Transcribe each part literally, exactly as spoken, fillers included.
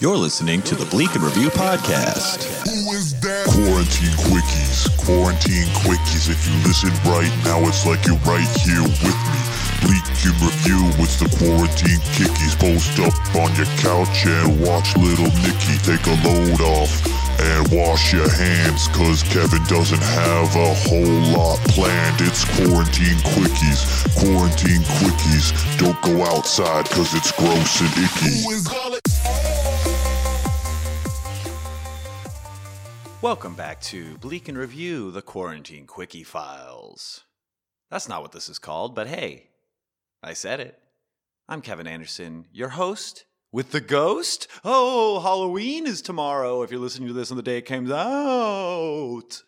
You're listening to the Bleak and Review podcast. Who is that? Quarantine quickies. Quarantine quickies. If you listen right now, it's like you're right here with me. Bleak and Review. It's the quarantine quickies. Post up on your couch and watch Little Nicky take a load off and wash your hands, cause Kevin doesn't have a whole lot planned. It's quarantine quickies. Quarantine quickies. Don't go outside, cause it's gross and icky. Who is Hollis? Welcome back to Bleak and Review, the Quarantine Quickie Files. That's not what this is called, but hey, I said it. I'm Kevin Anderson, your host with the ghost. Oh, Halloween is tomorrow if you're listening to this on the day it came out.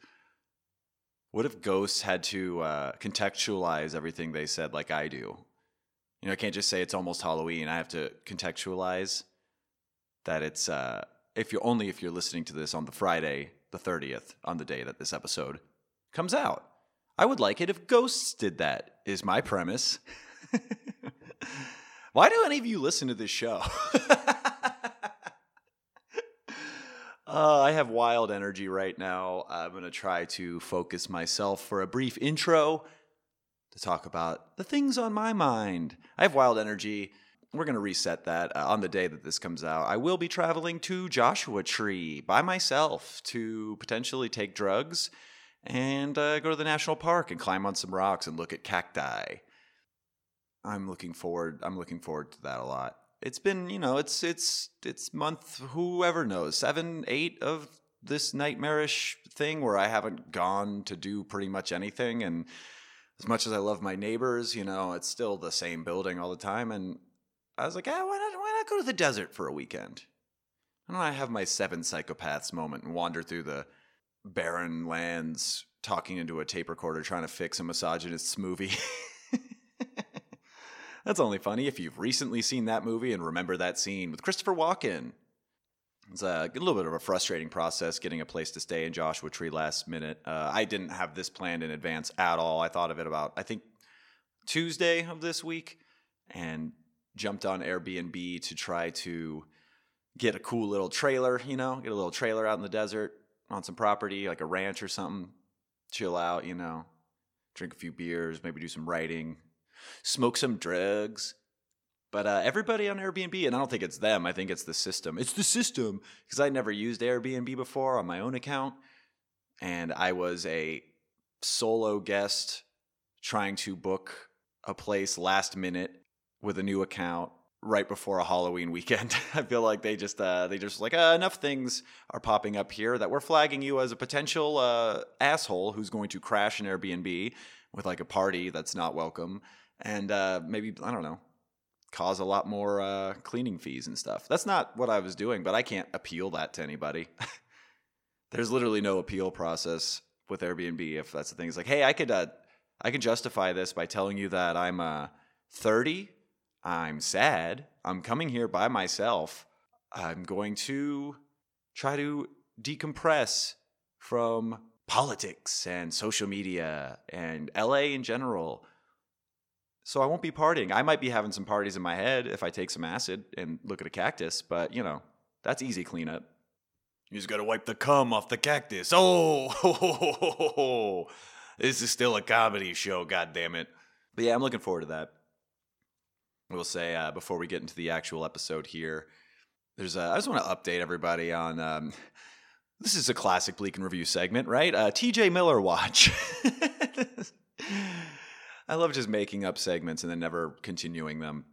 What if ghosts had to uh, contextualize everything they said like I do? You know, I can't just say it's almost Halloween. I have to contextualize that it's, uh, if you're only if you're listening to this on the Friday, the thirtieth, on the day that this episode comes out. I would like it if ghosts did that, is my premise. Why do any of you listen to this show? uh, I have wild energy right now. I'm going to try to focus myself for a brief intro to talk about the things on my mind. I have wild energy. We're going to reset that uh, on the day that this comes out. I will be traveling to Joshua Tree by myself to potentially take drugs and uh, go to the national park and climb on some rocks and look at cacti. I'm looking forward. I'm looking forward to that a lot. It's been, you know, it's it's it's month, whoever knows, seven, eight of this nightmarish thing where I haven't gone to do pretty much anything. And as much as I love my neighbors, you know, it's still the same building all the time. And I was like, ah, why not, why not go to the desert for a weekend? Why don't I have my Seven Psychopaths moment and wander through the barren lands talking into a tape recorder trying to fix a misogynist's movie? That's only funny if you've recently seen that movie and remember that scene with Christopher Walken. It's a little bit of a frustrating process getting a place to stay in Joshua Tree last minute. Uh, I didn't have this planned in advance at all. I thought of it about, I think, Tuesday of this week, and jumped on Airbnb to try to get a cool little trailer, you know, get a little trailer out in the desert on some property, like a ranch or something, chill out, you know, drink a few beers, maybe do some writing, smoke some drugs. But uh, everybody on Airbnb, and I don't think it's them, I think it's the system. It's the system, because I never used Airbnb before on my own account, and I was a solo guest trying to book a place last minute with a new account right before a Halloween weekend. I feel like they just uh, they just like, uh, enough things are popping up here that we're flagging you as a potential uh, asshole who's going to crash an Airbnb with like a party that's not welcome and uh, maybe, I don't know, cause a lot more uh, cleaning fees and stuff. That's not what I was doing, but I can't appeal that to anybody. There's literally no appeal process with Airbnb if that's the thing. It's like, hey, I could, uh, I could justify this by telling you that I'm uh, thirty, I'm sad, I'm coming here by myself, I'm going to try to decompress from politics and social media and L A in general. So I won't be partying. I might be having some parties in my head if I take some acid and look at a cactus, but, you know, that's easy cleanup. You just gotta wipe the cum off the cactus. Oh, ho, ho, ho, ho, ho. This is still a comedy show, goddammit. But yeah, I'm looking forward to that. We'll say uh, before we get into the actual episode here, there's a, I just want to update everybody on um, this is a classic Bleak and Review segment, right? Uh, T J Miller watch. I love just making up segments and then never continuing them.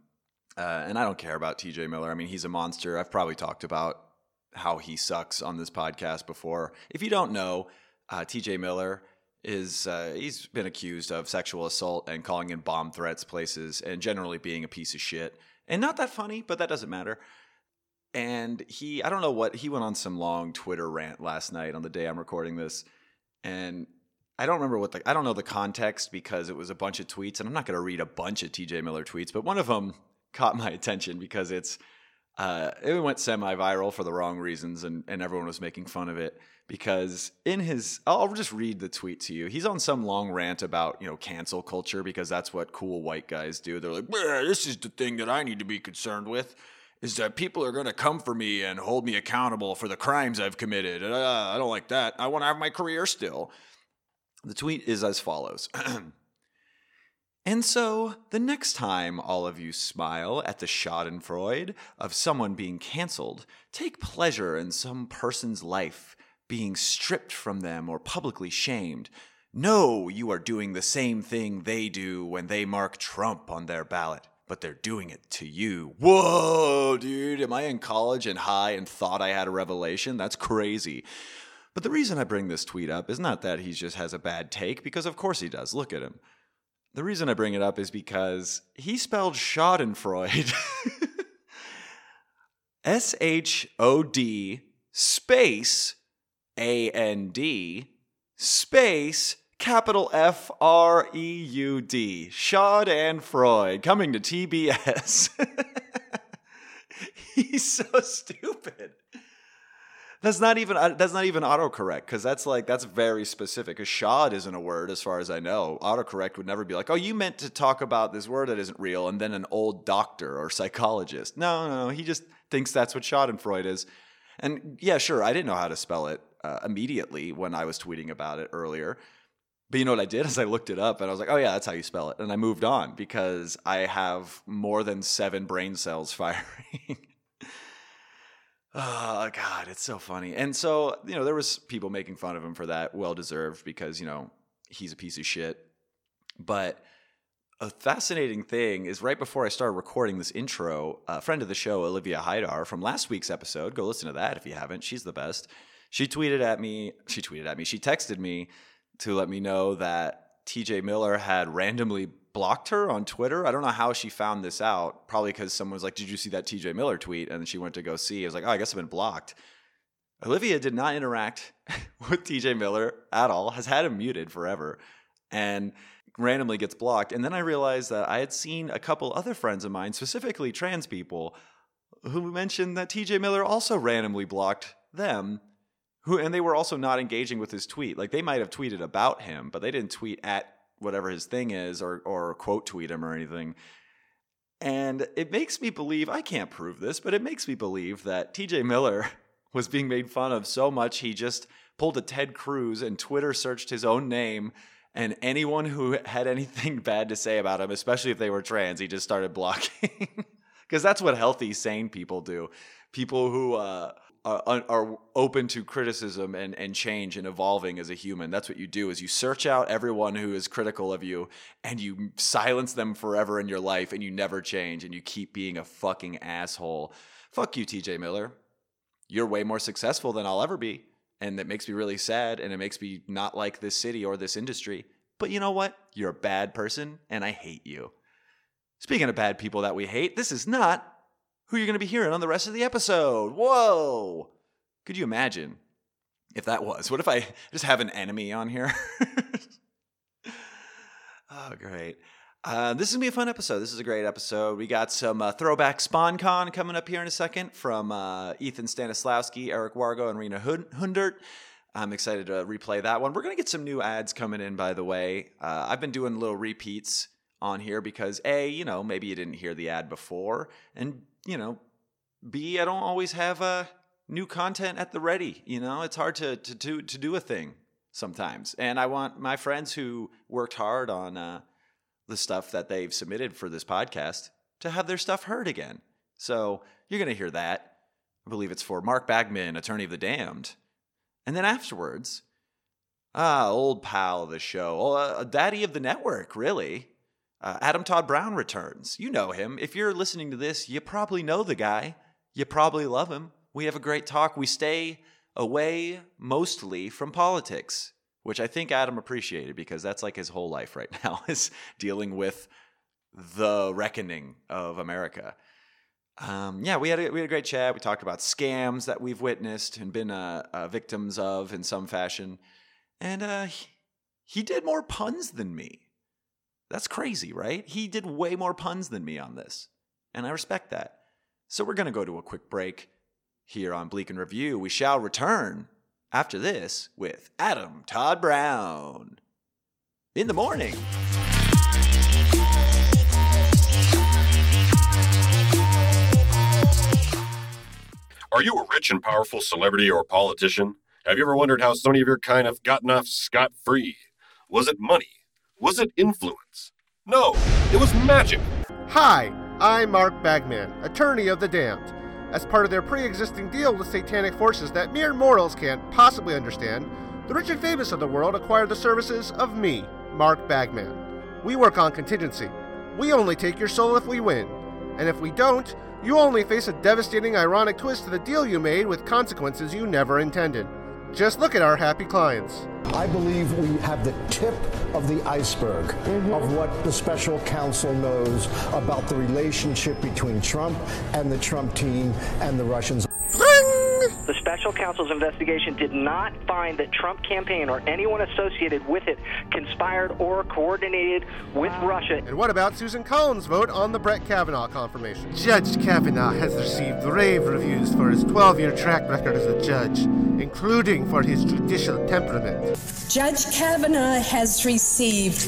Uh, and I don't care about T J Miller. I mean, he's a monster. I've probably talked about how he sucks on this podcast before. If you don't know, uh, T J Miller is uh, he's been accused of sexual assault and calling in bomb threats places and generally being a piece of shit. And not that funny, but that doesn't matter. And he, I don't know what, he went on some long Twitter rant last night on the day I'm recording this. And I don't remember what the, I don't know the context because it was a bunch of tweets. And I'm not going to read a bunch of T J Miller tweets, but one of them caught my attention because it's, uh, it went semi-viral for the wrong reasons and, and everyone was making fun of it. Because in his, I'll just read the tweet to you. He's on some long rant about, you know, cancel culture because that's what cool white guys do. They're like, this is the thing that I need to be concerned with. is that people are going to come for me and hold me accountable for the crimes I've committed. Uh, I don't like that. I want to have my career still. The tweet is as follows. And so the next time all of you smile at the schadenfreude of someone being canceled, take pleasure in some person's life being stripped from them or publicly shamed. No, you are doing the same thing they do when they mark Trump on their ballot, but they're doing it to you. Whoa, dude, am I in college and high and thought I had a revelation? That's crazy. But the reason I bring this tweet up is not that he just has a bad take, because of course he does. Look at him. The reason I bring it up is because he spelled schadenfreude S H O D space A N D space capital F R E U D, schadenfreude, coming to T B S. He's so stupid. That's not even that's not even autocorrect, because that's like that's very specific. A shod isn't a word as far as I know. Autocorrect would never be like, oh, you meant to talk about this word that isn't real, and then an old doctor or psychologist. No, no, no. He just thinks that's what schadenfreude is. And yeah, sure, I didn't know how to spell it uh, immediately when I was tweeting about it earlier. But you know what I did is I looked it up and I was like, oh yeah, that's how you spell it. And I moved on because I have more than seven brain cells firing. Oh, God, it's so funny. And so, you know, there was people making fun of him for that, well-deserved, because, you know, he's a piece of shit. But a fascinating thing is right before I started recording this intro, a friend of the show, Olivia Hydar, from last week's episode, go listen to that if you haven't. She's the best. She tweeted at me. She tweeted at me. She texted me to let me know that T J Miller had randomly blocked her on Twitter. I don't know how she found this out. Probably because someone was like, did you see that T J Miller tweet? And she went to go see. I was like, oh, I guess I've been blocked. Olivia did not interact with T J Miller at all, has had him muted forever, and randomly gets blocked. And then I realized that I had seen a couple other friends of mine, specifically trans people, who mentioned that T J Miller also randomly blocked them. Who and they were also not engaging with his tweet. Like, they might have tweeted about him, but they didn't tweet at whatever his thing is, or or quote tweet him or anything. And it makes me believe, I can't prove this, but it makes me believe that T J Miller was being made fun of so much he just pulled a Ted Cruz and Twitter searched his own name, and anyone who had anything bad to say about him, especially if they were trans, he just started blocking. Because that's what healthy, sane people do. People who uh, are, are open to criticism and, and change and evolving as a human. That's what you do, is you search out everyone who is critical of you and you silence them forever in your life, and you never change, and you keep being a fucking asshole. Fuck you, T J Miller. You're way more successful than I'll ever be, and that makes me really sad, and it makes me not like this city or this industry. But you know what? You're a bad person, and I hate you. Speaking of bad people that we hate, this is not who you're going to be hearing on the rest of the episode. Whoa! Could you imagine if that was? What if I just have an enemy on here? Oh, great. Uh, this is going to be a fun episode. This is a great episode. We got some uh, throwback SpawnCon coming up here in a second from uh, Ethan Stanislawski, Eric Wargo, and Rena Hundert. I'm excited to replay that one. We're going to get some new ads coming in, by the way. Uh, I've been doing little repeats on here because A, you know, maybe you didn't hear the ad before, and you know, B, I don't always have uh, new content at the ready. You know, it's hard to to do to do a thing sometimes, and I want my friends who worked hard on uh, the stuff that they've submitted for this podcast to have their stuff heard again. So you're gonna hear that. I believe it's for Mark Bagman, Attorney of the Damned, and then afterwards, ah, old pal of the show, uh, daddy of the network, really. Uh, Adam Todd Brown returns. You know him. If you're listening to this, you probably know the guy. You probably love him. We have a great talk. We stay away mostly from politics, which I think Adam appreciated, because that's like his whole life right now, is dealing with the reckoning of America. Um, yeah, we had, a, we had a great chat. We talked about scams that we've witnessed and been uh, uh, victims of in some fashion. And uh, he, he did more puns than me. That's crazy, right? He did way more puns than me on this, and I respect that. So we're going to go to a quick break here on Bleak and Review. We shall return after this with Adam Todd Brown in the morning. Are you a rich and powerful celebrity or politician? Have you ever wondered how so many of your kind have gotten off scot-free? Was it money? Was it influence? No, it was magic. Hi, I'm Mark Bagman, attorney of the damned. As part of their pre-existing deal with satanic forces that mere mortals can't possibly understand, the rich and famous of the world acquired the services of me, Mark Bagman. We work on contingency. We only take your soul if we win. And if we don't, you only face a devastating ironic twist to the deal you made with consequences you never intended. Just look at our happy clients. I believe we have the tip of the iceberg mm-hmm. of what the special counsel knows about the relationship between Trump and the Trump team and the Russians. The special counsel's investigation did not find that Trump campaign or anyone associated with it conspired or coordinated with Russia. And what about Susan Collins' vote on the Brett Kavanaugh confirmation? Judge Kavanaugh has received rave reviews for his twelve-year track record as a judge, including for his judicial temperament. Judge Kavanaugh has received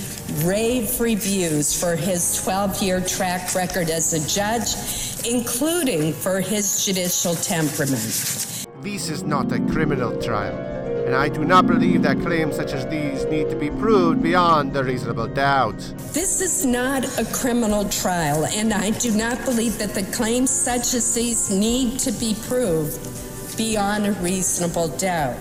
rave reviews for his twelve-year track record as a judge, including for his judicial temperament. This is not a criminal trial, and I do not believe that claims such as these need to be proved beyond a reasonable doubt. This is not a criminal trial, and I do not believe that the claims such as these need to be proved beyond a reasonable doubt.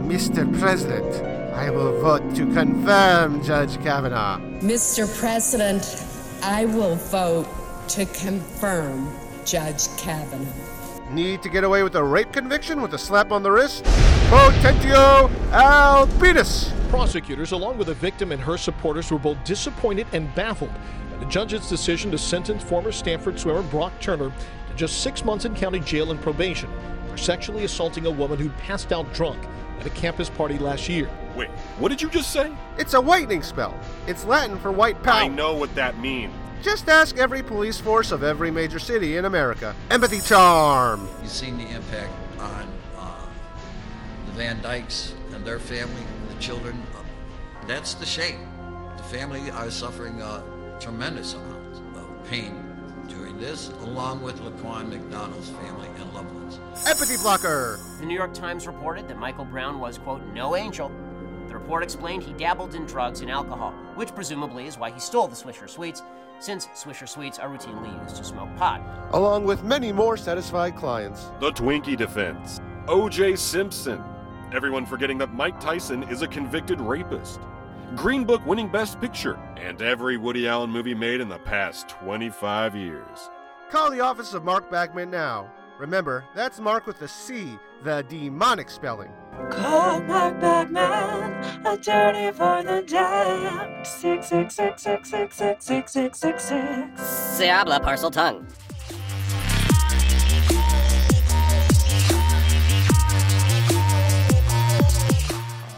Mister President, I will vote to confirm Judge Kavanaugh. Mister President, I will vote to confirm Judge Kavanaugh. Need to get away with a rape conviction with a slap on the wrist? Potentio albitus! Prosecutors, along with the victim and her supporters, were both disappointed and baffled by the judge's decision to sentence former Stanford swimmer Brock Turner to just six months in county jail and probation for sexually assaulting a woman who passed out drunk at a campus party last year. Wait, what did you just say? It's a whitening spell. It's Latin for white power. I know what that means. Just ask every police force of every major city in America. Empathy charm. You've seen the impact on uh, the Van Dykes and their family, the children. Uh, that's the shame. The family are suffering a tremendous amount of pain during this, along with Laquan McDonald's family and loved ones. Empathy blocker. The New York Times reported that Michael Brown was, quote, no angel. The report explained he dabbled in drugs and alcohol, which presumably is why he stole the Swisher Sweets, since Swisher Sweets are routinely used to smoke pot. Along with many more satisfied clients. The Twinkie defense. O J Simpson. Everyone forgetting that Mike Tyson is a convicted rapist. Green Book winning Best Picture. And every Woody Allen movie made in the past twenty-five years. Call the office of Mark Bagman now. Remember, that's Mark with the C, the demonic spelling. Call Mark Bagman, attorney for the damned. Six six six six six six six six six six. Siabla parcel tongue.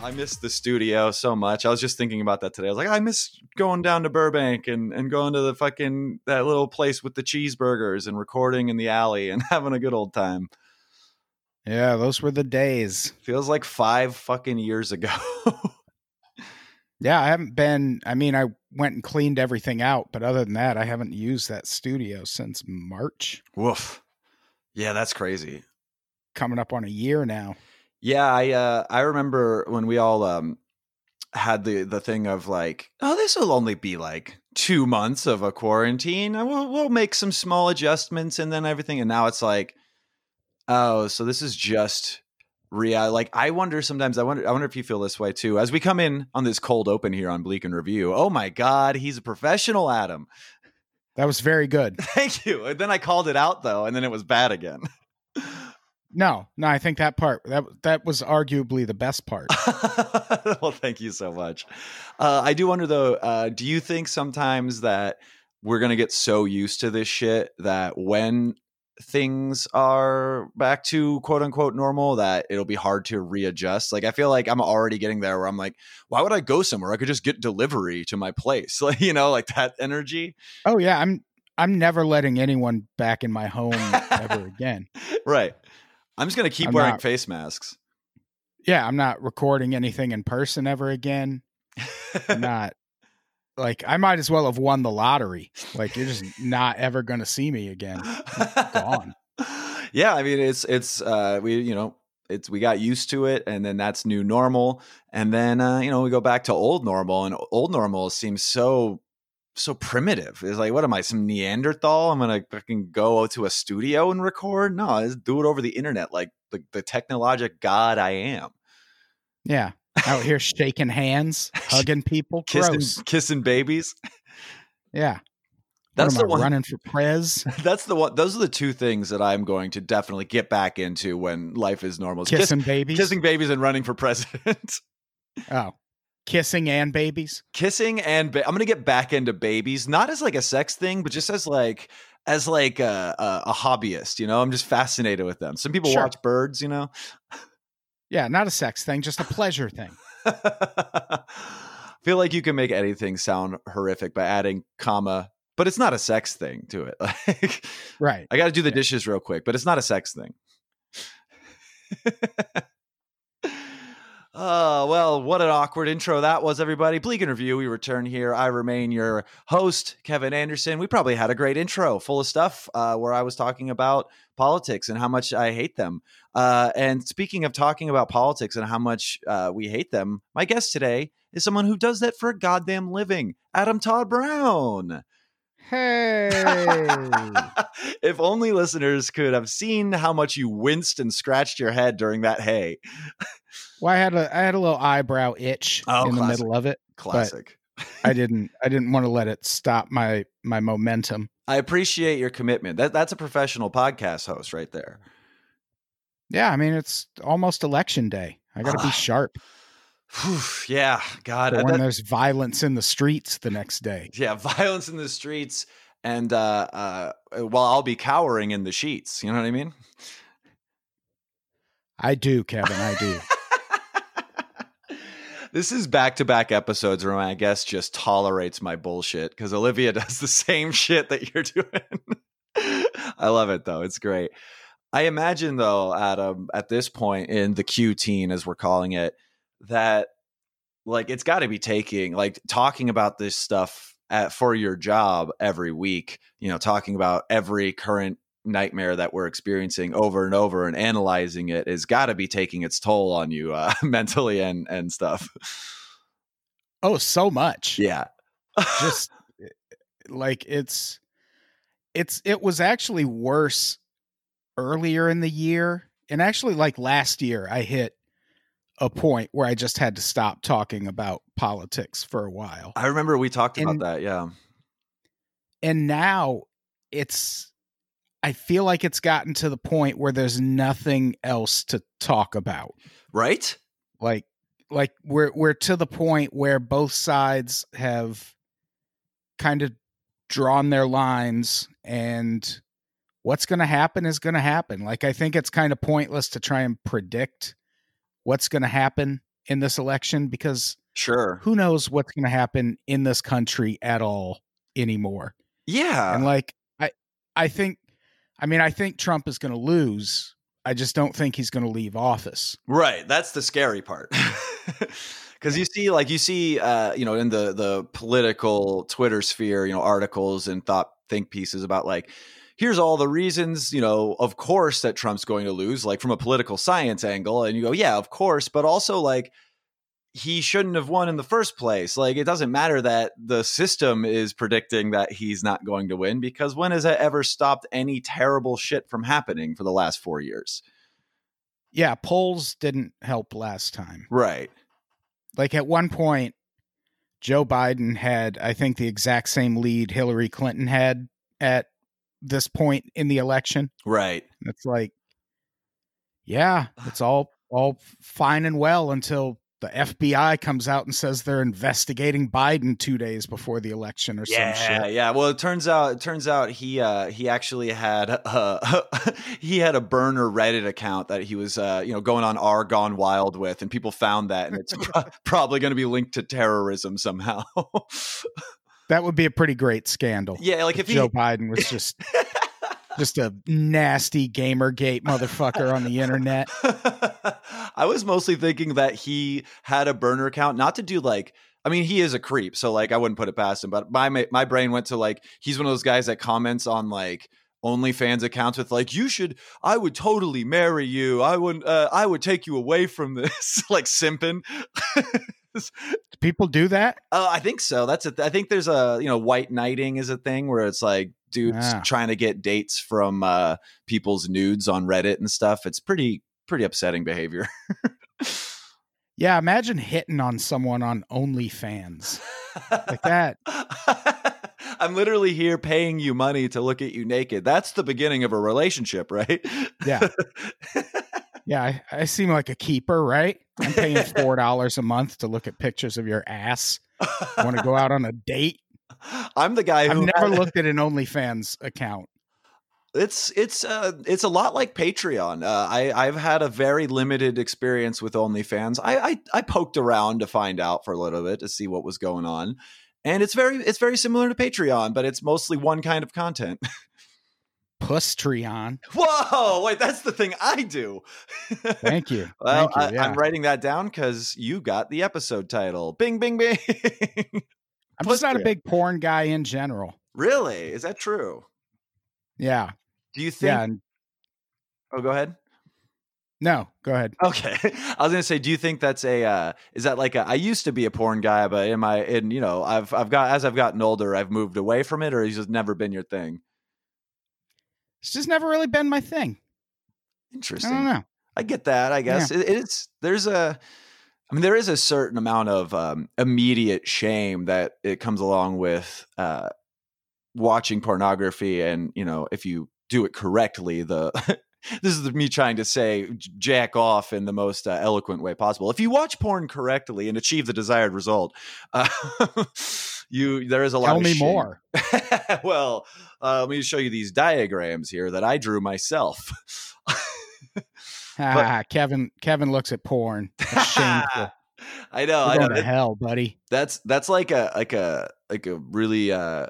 I miss the studio so much. I was just thinking about that today. I was like, I miss going down to Burbank and, and going to the fucking that little place with the cheeseburgers and recording in the alley and having a good old time. Yeah, those were the days. Feels like five fucking years ago. Yeah, I haven't been. I mean, I went and cleaned everything out, but other than that, I haven't used that studio since March. Woof. Yeah, that's crazy. Coming up on a year now. Yeah, I uh, I remember when we all um, had the, the thing of like, oh, this will only be like two months of a quarantine. We'll, we'll make some small adjustments and then everything. And now it's like, oh, so this is just real. Like, I wonder sometimes, I wonder I wonder if you feel this way too. As we come in on this cold open here on Bleak and Review, oh my God, he's a professional, Adam. That was very good. Thank you. And then I called it out though, and then it was bad again. No, no, I think that part, that that was arguably the best part. Well, thank you so much. Uh, I do wonder, though, uh, do you think sometimes that we're going to get so used to this shit that when things are back to quote unquote normal, that it'll be hard to readjust? Like, I feel like I'm already getting there where I'm like, why would I go somewhere? I could just get delivery to my place. Like, you know, like that energy. Oh, yeah. I'm I'm never letting anyone back in my home ever again. Right. I'm just going to keep I'm wearing not, face masks. Yeah, I'm not recording anything in person ever again. I'm not like I might as well have won the lottery. Like, you're just not ever going to see me again. I'm gone. yeah, I mean, it's it's uh, we you know it's we got used to it, and then that's new normal, and then uh, you know we go back to old normal, and old normal seems so. so primitive. It's like, what am I, some Neanderthal? I'm gonna fucking go to a studio and record? No, I just do it over the internet, like the, the technologic god I am. Yeah, out here shaking hands, hugging people, kissing, kissing babies. Yeah, that's the one. Running for prez. That's the one. Those are the two things that I'm going to definitely get back into when life is normal: kissing Kiss, babies, kissing babies, and running for president. Oh. Kissing and babies, kissing and ba- I'm going to get back into babies, not as like a sex thing, but just as like, as like a, a, a hobbyist, you know, I'm just fascinated with them. Some people sure. watch birds, you know? Yeah. Not a sex thing, just a pleasure thing. I feel like you can make anything sound horrific by adding comma, but it's not a sex thing to it. Like, right. I got to do the yeah. dishes real quick, but it's not a sex thing. Oh, uh, well, what an awkward intro that was, everybody. Bleak and Review, we return here. I remain your host, Kevin Anderson. We probably had a great intro full of stuff uh, where I was talking about politics and how much I hate them. Uh, and speaking of talking about politics and how much uh, we hate them, my guest today is someone who does that for a goddamn living, Adam Todd Brown. Hey. If only listeners could have seen how much you winced and scratched your head during that hey. Well, I had a I had a little eyebrow itch oh, in classic. the middle of it. Classic. I didn't I didn't want to let it stop my my momentum. I appreciate your commitment. That that's a professional podcast host right there. Yeah, I mean, it's almost election day. I got to be sharp. Whew, yeah, God. When that, there's violence in the streets the next day. Yeah, violence in the streets, and uh, uh, while I'll be cowering in the sheets. You know what I mean? I do, Kevin. I do. This is back-to-back episodes where my guest just tolerates my bullshit because Olivia does the same shit that you're doing. I love it, though. It's great. I imagine, though, Adam, at this point in the Q-teen, as we're calling it, that like it's got to be taking like talking about this stuff at, for your job every week, you know, talking about every current nightmare that we're experiencing over and over and analyzing it is got to be taking its toll on you uh, mentally and and stuff. Oh, so much. Yeah. Just like it's it's it was actually worse earlier in the year, and actually like last year I hit a point where I just had to stop talking about politics for a while. I remember we talked and, about that. Yeah. And now it's, I feel like it's gotten to the point where there's nothing else to talk about. Right. Like, like we're, we're to the point where both sides have kind of drawn their lines, and what's going to happen is going to happen. Like, I think it's kind of pointless to try and predict what's going to happen in this election, because sure, who knows what's going to happen in this country at all anymore. Yeah. And like, I, I think, I mean, I think Trump is going to lose. I just don't think he's going to leave office. Right. That's the scary part. Because you see, like you see, uh, you know, in the, the political Twitter sphere, you know, articles and thought think pieces about like, here's all the reasons, you know, of course that Trump's going to lose, like from a political science angle. And you go, yeah, of course. But also like he shouldn't have won in the first place. Like it doesn't matter that the system is predicting that he's not going to win, because when has that ever stopped any terrible shit from happening for the last four years? Yeah. Polls didn't help last time. Right. Like at one point, Joe Biden had, I think, the exact same lead Hillary Clinton had at this point in the election. Right. It's like, yeah, it's all, all fine and well until the F B I comes out and says they're investigating Biden two days before the election or yeah, some shit. Yeah. Well, it turns out, it turns out he, uh, he actually had, uh, he had a burner Reddit account that he was, uh, you know, going on R Gone Wild with, and people found that, and it's pro- probably going to be linked to terrorism somehow. That would be a pretty great scandal. Yeah, like if, if Joe he... Biden was just just a nasty Gamergate motherfucker on the internet. I was mostly thinking that he had a burner account, not to do like, I mean, he is a creep, so like I wouldn't put it past him. But my my brain went to like he's one of those guys that comments on like OnlyFans accounts with like, you should, I would totally marry you. I would, uh, I would take you away from this, like simping. Do people do that? Uh, I think so. That's it. Th- I think there's a, you know, white knighting is a thing where it's like dudes ah. trying to get dates from uh, people's nudes on Reddit and stuff. It's pretty, pretty upsetting behavior. Yeah. Imagine hitting on someone on OnlyFans like that. I'm literally here paying you money to look at you naked. That's the beginning of a relationship, right? Yeah. Yeah. I, I seem like a keeper, right? I'm paying four dollars a month to look at pictures of your ass. Want to go out on a date? I'm the guy who I've never looked at an OnlyFans account. It's it's uh, it's a lot like Patreon. Uh, I I've had a very limited experience with OnlyFans. I, I I poked around to find out for a little bit to see what was going on, and it's very it's very similar to Patreon, but it's mostly one kind of content. Pustreon. Whoa! Wait, that's the thing I do. Thank you. Well, Thank you, yeah. I, I'm writing that down because you got the episode title. Bing, bing, bing. I'm just not a big porn guy in general. Really? Is that true? Yeah. Do you think? Yeah. Oh, go ahead. No, go ahead. Okay. I was going to say, do you think that's a, uh, is that like a, I used to be a porn guy, but am I in, you know, I've, I've got, as I've gotten older, I've moved away from it, or it's just never been your thing? It's just never really been my thing. Interesting. I don't know. I get that, I guess. Yeah. It, it's, there's a, I mean, there is a certain amount of, um, immediate shame that it comes along with, uh, watching pornography. And, you know, if you do it correctly, the, this is me trying to say jack off in the most uh, eloquent way possible. If you watch porn correctly and achieve the desired result, uh, you there is a lot Tell of me shame. More. Well, uh, let me show you these diagrams here that I drew myself. but, ah, Kevin Kevin looks at porn. That's shameful. I know. We're I know. Going to hell, buddy. That's that's like a like a like a really. Uh,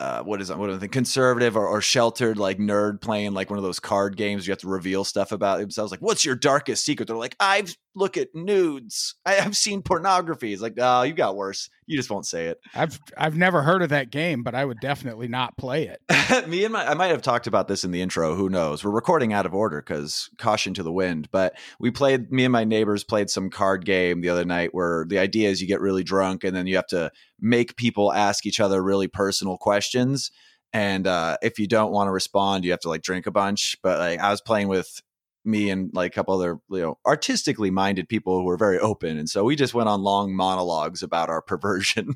Uh, what is what I think conservative or, or sheltered like nerd playing like one of those card games you have to reveal stuff about themselves, like what's your darkest secret? They're like, I've look at nudes, I, I've seen pornography. It's like, oh, you got worse, you just won't say it. I've I've never heard of that game, but I would definitely not play it. Me and my I might have talked about this in the intro, who knows? We're recording out of order because caution to the wind, but we played me and my neighbors played some card game the other night where the idea is you get really drunk and then you have to make people ask each other really personal questions, and uh if you don't want to respond you have to like drink a bunch. But like I was playing with me and like a couple other, you know, artistically minded people who were very open, and so we just went on long monologues about our perversion.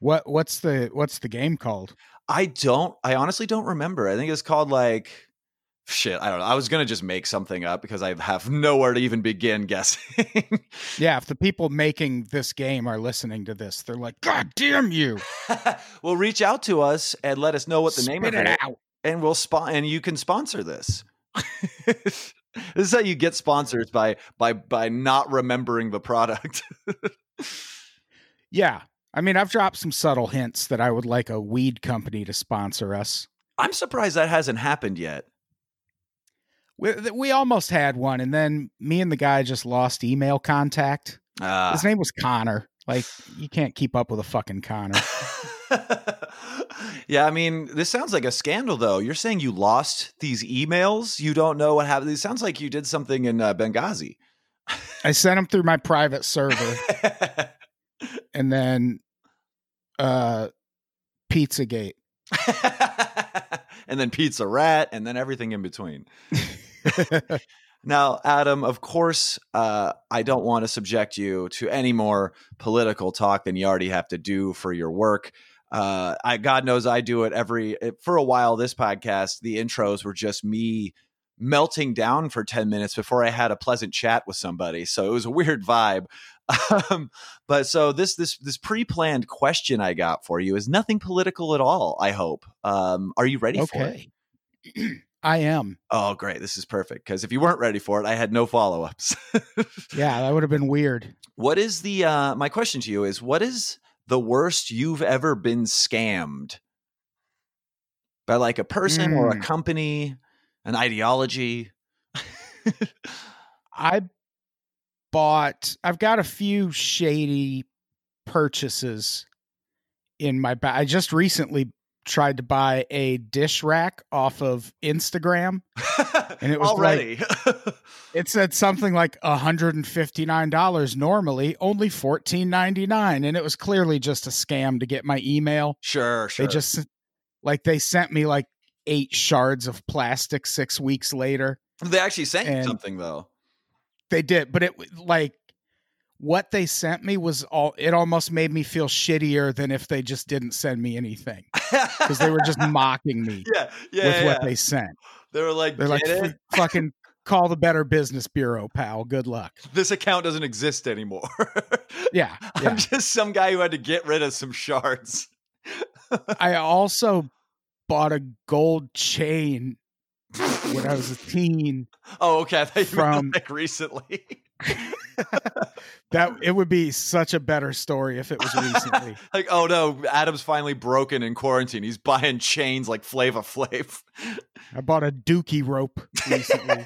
what what's the what's the game called? I don't I honestly don't remember. I think it's called like shit, I don't know. I was going to just make something up because I have nowhere to even begin guessing. Yeah, if the people making this game are listening to this, they're like, God damn you. Well, reach out to us and let us know what the Spit name of it is. Out. And we'll spot, and you can sponsor this. This is how you get sponsors, by by by not remembering the product. Yeah, I mean, I've dropped some subtle hints that I would like a weed company to sponsor us. I'm surprised that hasn't happened yet. We we almost had one, and then me and the guy just lost email contact. Uh, His name was Connor. Like, you can't keep up with a fucking Connor. Yeah, I mean, this sounds like a scandal, though. You're saying you lost these emails? You don't know what happened? It sounds like you did something in uh, Benghazi. I sent them through my private server. And then uh, Pizzagate. And then Pizza Rat, and then everything in between. Now, Adam, of course, uh, I don't want to subject you to any more political talk than you already have to do for your work. Uh, I, God knows I do it every, for a while, this podcast, the intros were just me melting down for ten minutes before I had a pleasant chat with somebody. So it was a weird vibe. Um, but so this, this, this pre-planned question I got for you is nothing political at all, I hope. Um, are you ready okay. for it? I am. Oh, great. This is perfect. Cause if you weren't ready for it, I had no follow-ups. Yeah, that would have been weird. What is the, uh, my question to you is, what is the worst you've ever been scammed by, like a person mm. or a company, an ideology? I bought, I've got a few shady purchases in my bag. I just recently tried to buy a dish rack off of Instagram, and it was already like, it said something like one hundred fifty-nine dollars normally, only fourteen ninety-nine, and it was clearly just a scam to get my email. Sure, sure. They just like they sent me like eight shards of plastic six weeks later. They actually sent you something though. They did, but it like what they sent me was all. It almost made me feel shittier than if they just didn't send me anything. Because they were just mocking me yeah, yeah, with yeah. what they sent. They were like, they're like, f- fucking call the Better Business Bureau, pal. Good luck. This account doesn't exist anymore. yeah, yeah. I'm just some guy who had to get rid of some shards. I also bought a gold chain when I was a teen. Oh, okay. I thought you from like recently. That it would be such a better story if it was recently. Like, oh no, Adam's finally broken in quarantine. He's buying chains like Flava Flav. I bought a dookie rope recently.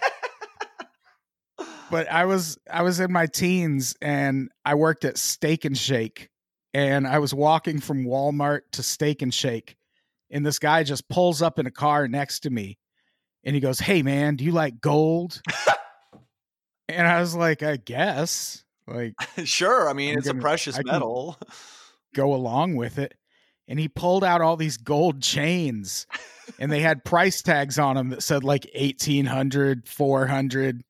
But I was I was in my teens and I worked at Steak and Shake, and I was walking from Walmart to Steak and Shake, and this guy just pulls up in a car next to me and he goes, "Hey man, do you like gold?" And I was like, I guess. Like, sure. I mean, I'm it's gonna, a precious I metal. Go along with it. And he pulled out all these gold chains and they had price tags on them that said like eighteen hundred, four hundred.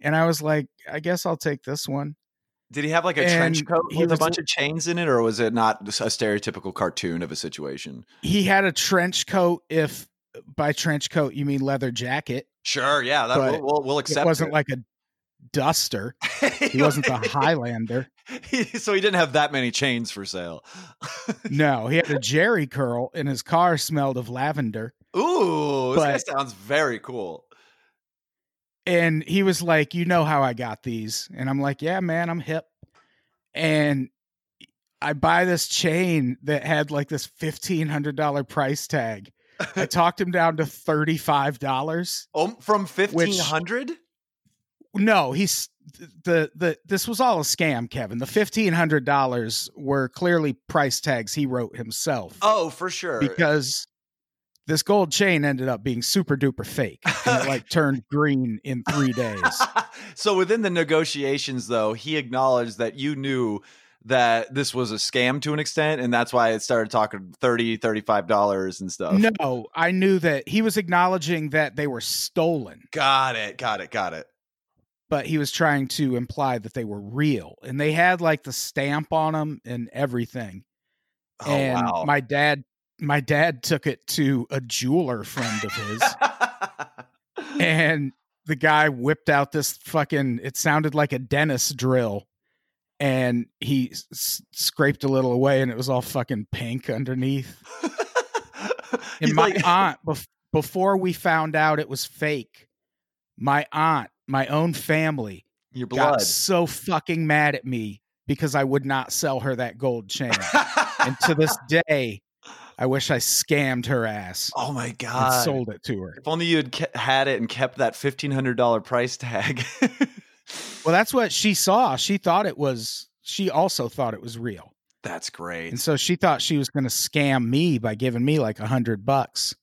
And I was like, I guess I'll take this one. Did he have like a and trench coat with a bunch like, of chains in it, or was it not a stereotypical cartoon of a situation? He had a trench coat. If by trench coat, you mean leather jacket. Sure. Yeah. That, we'll, we'll, we'll accept it. Wasn't it. Like a duster. He wasn't the Highlander. He, so he didn't have that many chains for sale. No, he had a jerry curl and his car smelled of lavender. Ooh, but, this guy sounds very cool. And he was like, you know how I got these? And I'm like, yeah, man, I'm hip. And I buy this chain that had like this fifteen hundred dollars price tag. I talked him down to thirty-five dollars. Oh, from fifteen hundred dollars? No, he's the, the, this was all a scam, Kevin. The fifteen hundred dollars were clearly price tags he wrote himself. Oh, for sure. Because this gold chain ended up being super duper fake. And it like turned green in three days. So within the negotiations though, he acknowledged that you knew that this was a scam to an extent. And that's why it started talking thirty, thirty-five dollars and stuff. No, I knew that he was acknowledging that they were stolen. Got it. Got it. Got it. But he was trying to imply that they were real, and they had like the stamp on them and everything. Oh, and wow. my dad, my dad took it to a jeweler friend of his and the guy whipped out this fucking, it sounded like a dentist drill, and he s- scraped a little away and it was all fucking pink underneath. And my like- aunt, bef- before we found out it was fake, my aunt, my own family, your blood, got so fucking mad at me because I would not sell her that gold chain. And to this day, I wish I scammed her ass. Oh my God. And sold it to her. If only you had ke- had it and kept that fifteen hundred dollars price tag. Well, that's what she saw. She thought it was, she also thought it was real. That's great. And so she thought she was going to scam me by giving me like a hundred bucks,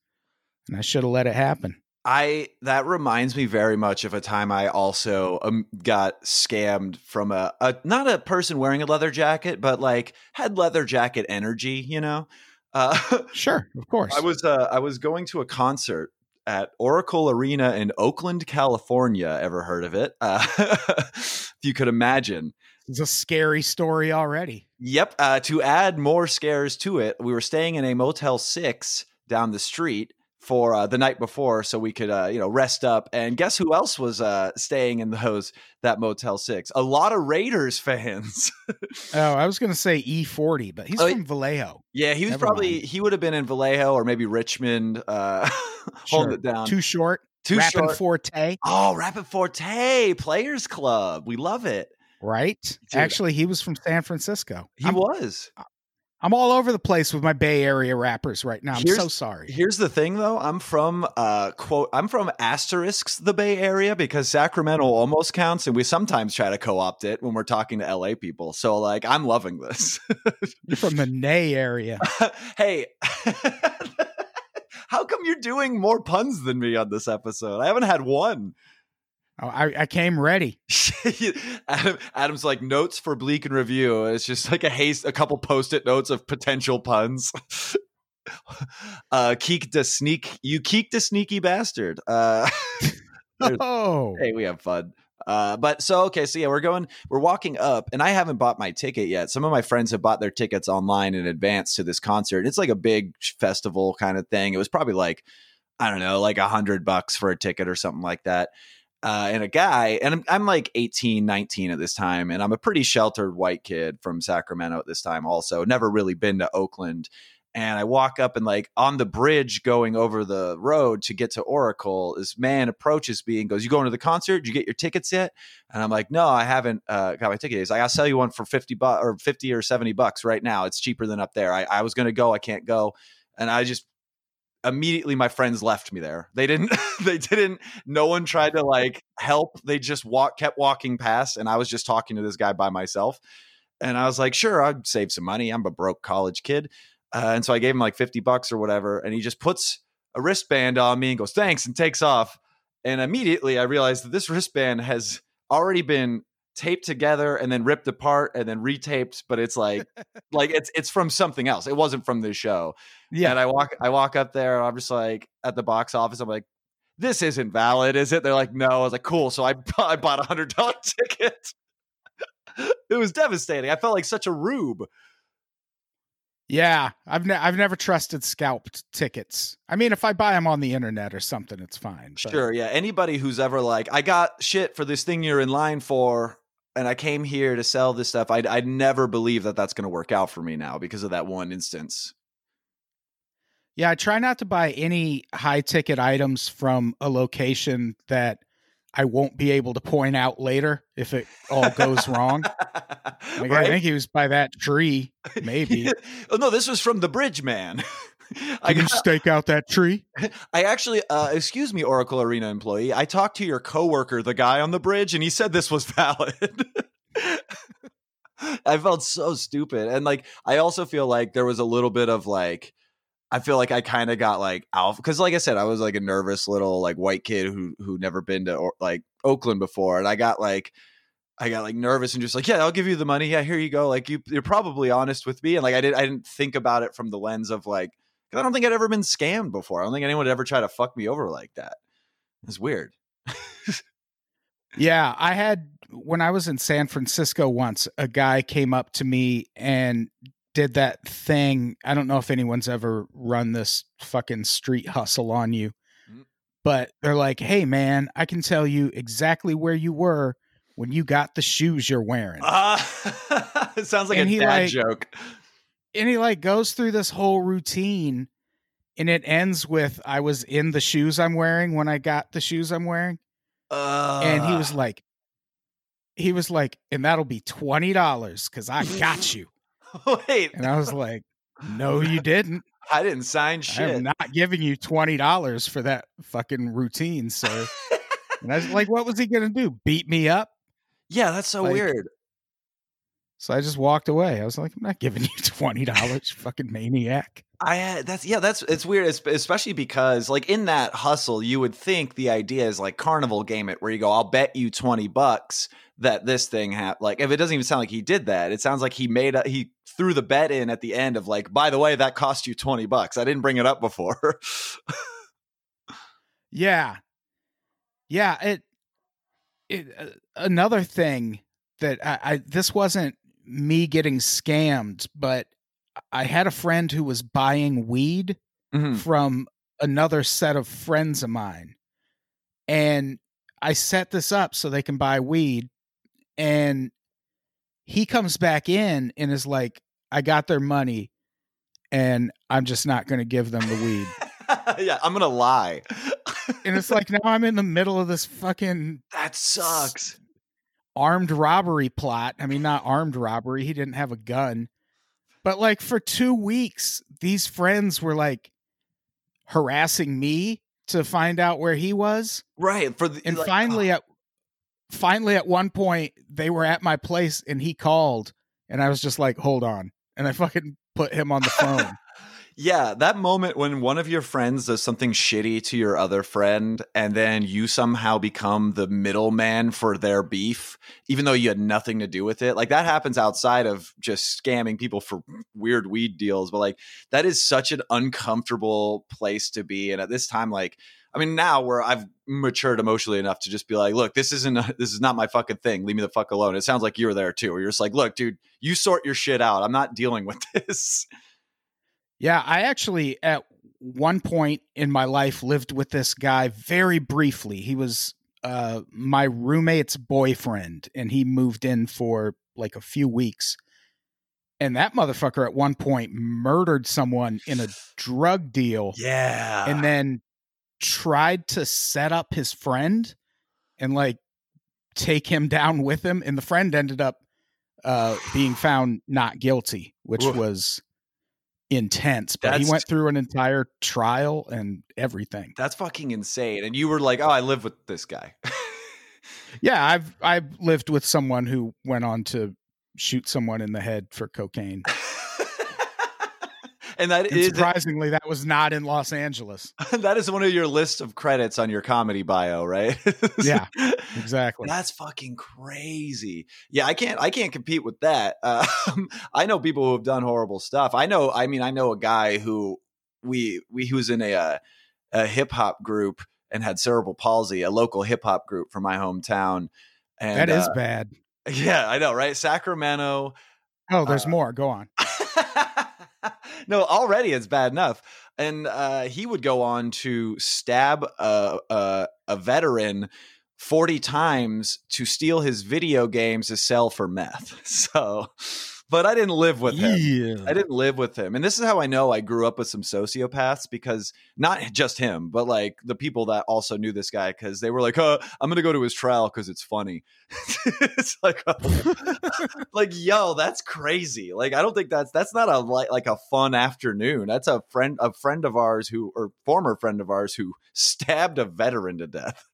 and I should have let it happen. I that reminds me very much of a time I also um, got scammed from a, a not a person wearing a leather jacket, but like had leather jacket energy, you know? Uh, sure, of course. I was uh, I was going to a concert at Oracle Arena in Oakland, California. Ever heard of it? Uh, if you could imagine. It's a scary story already. Yep. Uh, to add more scares to it, we were staying in a Motel six down the street for uh, the night before, so we could, uh, you know, rest up. And guess who else was uh, staying in those that Motel six? A lot of Raiders fans. Oh, I was going to say E forty, but he's oh, from Vallejo. Yeah, he was Never probably mind. He would have been in Vallejo or maybe Richmond. Uh, sure. Holding it down. Too short. Too Rapid short. Forte. Oh, Rapid Forte Players Club. We love it. Right. Dude. Actually, he was from San Francisco. He I'm, was. I'm all over the place with my Bay Area rappers right now. I'm here's, so sorry. Here's the thing, though. I'm from, uh, quote, I'm from asterisks, the Bay Area, because Sacramento almost counts, and we sometimes try to co-opt it when we're talking to L A people. So, like, I'm loving this. You're from the Nay Area. Hey, how come you're doing more puns than me on this episode? I haven't had one. Oh, I, I came ready. Adam, Adam's like, notes for Bleak and Review. It's just like a haste, a couple post-it notes of potential puns. uh, keek de sneak, you keek de sneaky bastard. Uh, oh, hey, we have fun. Uh, but so, okay. So yeah, we're going, we're walking up, and I haven't bought my ticket yet. Some of my friends have bought their tickets online in advance to this concert. It's like a big festival kind of thing. It was probably like, I don't know, like a hundred bucks for a ticket or something like that. Uh, and a guy, and I'm, I'm like eighteen, nineteen at this time, and I'm a pretty sheltered white kid from Sacramento at this time also, never really been to Oakland. And I walk up, and like on the bridge going over the road to get to Oracle, this man approaches me and goes, you going to the concert? Did you get your tickets yet? And I'm like, no, I haven't uh, got my ticket. He's like, I'll sell you one for fifty bucks or fifty or seventy bucks right now. It's cheaper than up there. I, I was going to go. I can't go. And I just immediately my friends left me there. They didn't, they didn't, no one tried to like help. They just walk, kept walking past. And I was just talking to this guy by myself. And I was like, sure, I'd save some money. I'm a broke college kid. Uh, and so I gave him like fifty bucks or whatever. And he just puts a wristband on me and goes, thanks, and takes off. And immediately I realized that this wristband has already been taped together and then ripped apart and then retaped, but it's like like it's it's from something else. It wasn't from this show. Yeah. And I walk I walk up there, and I'm just like at the box office, I'm like, this isn't valid, is it? They're like, no. I was like, cool. So I I bought a hundred dollar ticket. It was devastating. I felt like such a rube. Yeah, I've ne- I've never trusted scalped tickets. I mean, if I buy them on the internet or something, it's fine. But. Sure, yeah. Anybody who's ever like, I got shit for this thing you're in line for, and I came here to sell this stuff. I'd, I'd never believe that that's going to work out for me now because of that one instance. Yeah, I try not to buy any high ticket items from a location that I won't be able to point out later if it all goes wrong. Like, right? I think he was by that tree, maybe. Oh, no, this was from the bridge, man. Can I got, you stake out that tree? I actually, uh, excuse me, Oracle Arena employee. I talked to your coworker, the guy on the bridge, and he said this was valid. I felt so stupid. And like, I also feel like there was a little bit of like, I feel like I kind of got like alpha because, like I said, I was like a nervous little like white kid who who never been to or, like Oakland before, and I got like I got like nervous and just like, yeah, I'll give you the money, yeah, here you go, like you you're probably honest with me, and like I did I didn't think about it from the lens of like because I don't think I'd ever been scammed before. I don't think anyone would ever try to fuck me over like that. It's weird. Yeah, I had when I was in San Francisco once, a guy came up to me and did that thing. I don't know if anyone's ever run this fucking street hustle on you, but they're like, hey man, I can tell you exactly where you were when you got the shoes you're wearing. Uh, it sounds like and a dad like, joke. And he like goes through this whole routine and it ends with, I was in the shoes I'm wearing when I got the shoes I'm wearing. Uh, and he was like, he was like, and that'll be twenty dollars because I got you. Wait. And I was like, no, you didn't. I didn't sign shit. I'm not giving you twenty dollars for that fucking routine, sir. And I was like, what was he going to do? Beat me up? Yeah, that's so like, weird. So I just walked away. I was like, I'm not giving you twenty dollars, fucking maniac. I uh, that's yeah, that's it's weird, especially because like in that hustle, you would think the idea is like carnival game it where you go, I'll bet you twenty bucks that this thing happened. Like if it doesn't even sound like he did that, it sounds like he made a, he threw the bet in at the end of like, by the way, that cost you twenty bucks. I didn't bring it up before. Yeah. Yeah. It, it uh, another thing that I, I, this wasn't me getting scammed, but I had a friend who was buying weed mm-hmm. from another set of friends of mine. And I set this up so they can buy weed. And he comes back in and is like, I got their money and I'm just not going to give them the weed. Yeah, I'm going to lie. And it's like, now I'm in the middle of this fucking... That sucks. S- armed robbery plot. I mean, not armed robbery. He didn't have a gun. But like for two weeks, these friends were like harassing me to find out where he was. Right. For the, and like, finally, uh, at finally at one point, they were at my place and he called and I was just like, hold on. And I fucking put him on the phone. Yeah, that moment when one of your friends does something shitty to your other friend and then you somehow become the middleman for their beef, even though you had nothing to do with it. Like that happens outside of just scamming people for weird weed deals. But like that is such an uncomfortable place to be. And at this time, like, I mean, now where I've matured emotionally enough to just be like, look, this isn't a, this is not my fucking thing. Leave me the fuck alone. It sounds like you were there, too. Where you're just like, look, dude, you sort your shit out. I'm not dealing with this. Yeah, I actually, at one point in my life, lived with this guy very briefly. He was uh, my roommate's boyfriend, and he moved in for like a few weeks. And that motherfucker at one point murdered someone in a drug deal. Yeah. And then tried to set up his friend and like take him down with him. And the friend ended up uh, being found not guilty, which Ooh. was... intense, but that's, he went through an entire trial and everything. That's fucking insane. And you were like, oh, I live with this guy. Yeah, I've I've lived with someone who went on to shoot someone in the head for cocaine. And that and is surprisingly, that was not in Los Angeles. That is one of your list of credits on your comedy bio, right? Yeah, exactly. That's fucking crazy. Yeah, I can't, I can't compete with that. Uh, I know people who have done horrible stuff. I know, I mean, I know a guy who we, we, he was in a, a, a hip hop group and had cerebral palsy, a local hip hop group from my hometown. And that is uh, bad. Yeah, I know. Right. Sacramento. Oh, there's uh, more. Go on. No, already it's bad enough. And uh, he would go on to stab a, a, a veteran forty times to steal his video games to sell for meth. So, but I didn't live with him. Yeah. I didn't live with him. And this is how I know I grew up with some sociopaths, because not just him, but like the people that also knew this guy, because they were like, oh, I'm going to go to his trial because it's funny. It's like, oh. Like, yo, that's crazy. Like, I don't think that's that's not a like, like a fun afternoon. That's a friend, a friend of ours who or former friend of ours who stabbed a veteran to death.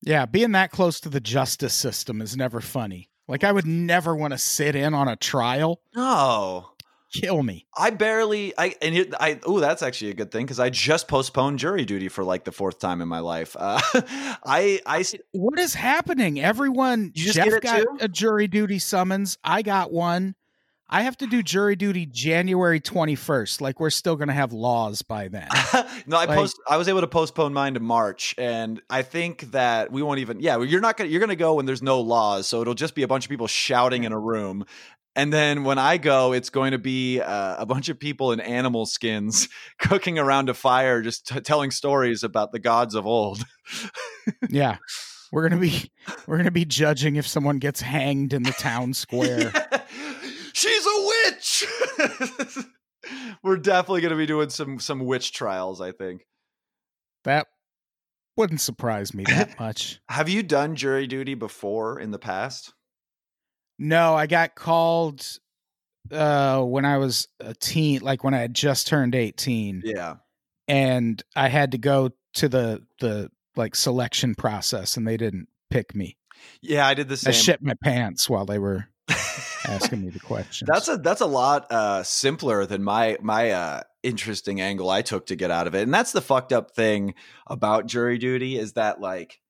Yeah, being that close to the justice system is never funny. Like, I would never want to sit in on a trial. No. Kill me. I barely, I, and it, I, oh, that's actually a good thing, because I just postponed jury duty for like the fourth time in my life. Uh, I, I, what is happening? Everyone, you just Jeff got too? a jury duty summons. I got one. I have to do jury duty January twenty-first. Like, we're still going to have laws by then. No, I like, post. I was able to postpone mine to March, and I think that we won't even. Yeah, you're not going. You're going to go when there's no laws, so it'll just be a bunch of people shouting in a room. And then when I go, it's going to be uh, a bunch of people in animal skins cooking around a fire, just t- telling stories about the gods of old. Yeah, we're gonna be we're gonna be judging if someone gets hanged in the town square. Yeah. She's a witch. We're definitely going to be doing some some witch trials, I think. That wouldn't surprise me that much. Have you done jury duty before in the past? No, I got called uh, when I was a teen, like when I had just turned eighteen. Yeah. And I had to go to the the like selection process, and they didn't pick me. Yeah, I did the same. I shit my pants while they were asking me the questions. That's a that's a lot uh, simpler than my my uh, interesting angle I took to get out of it. And that's the fucked up thing about jury duty, is that like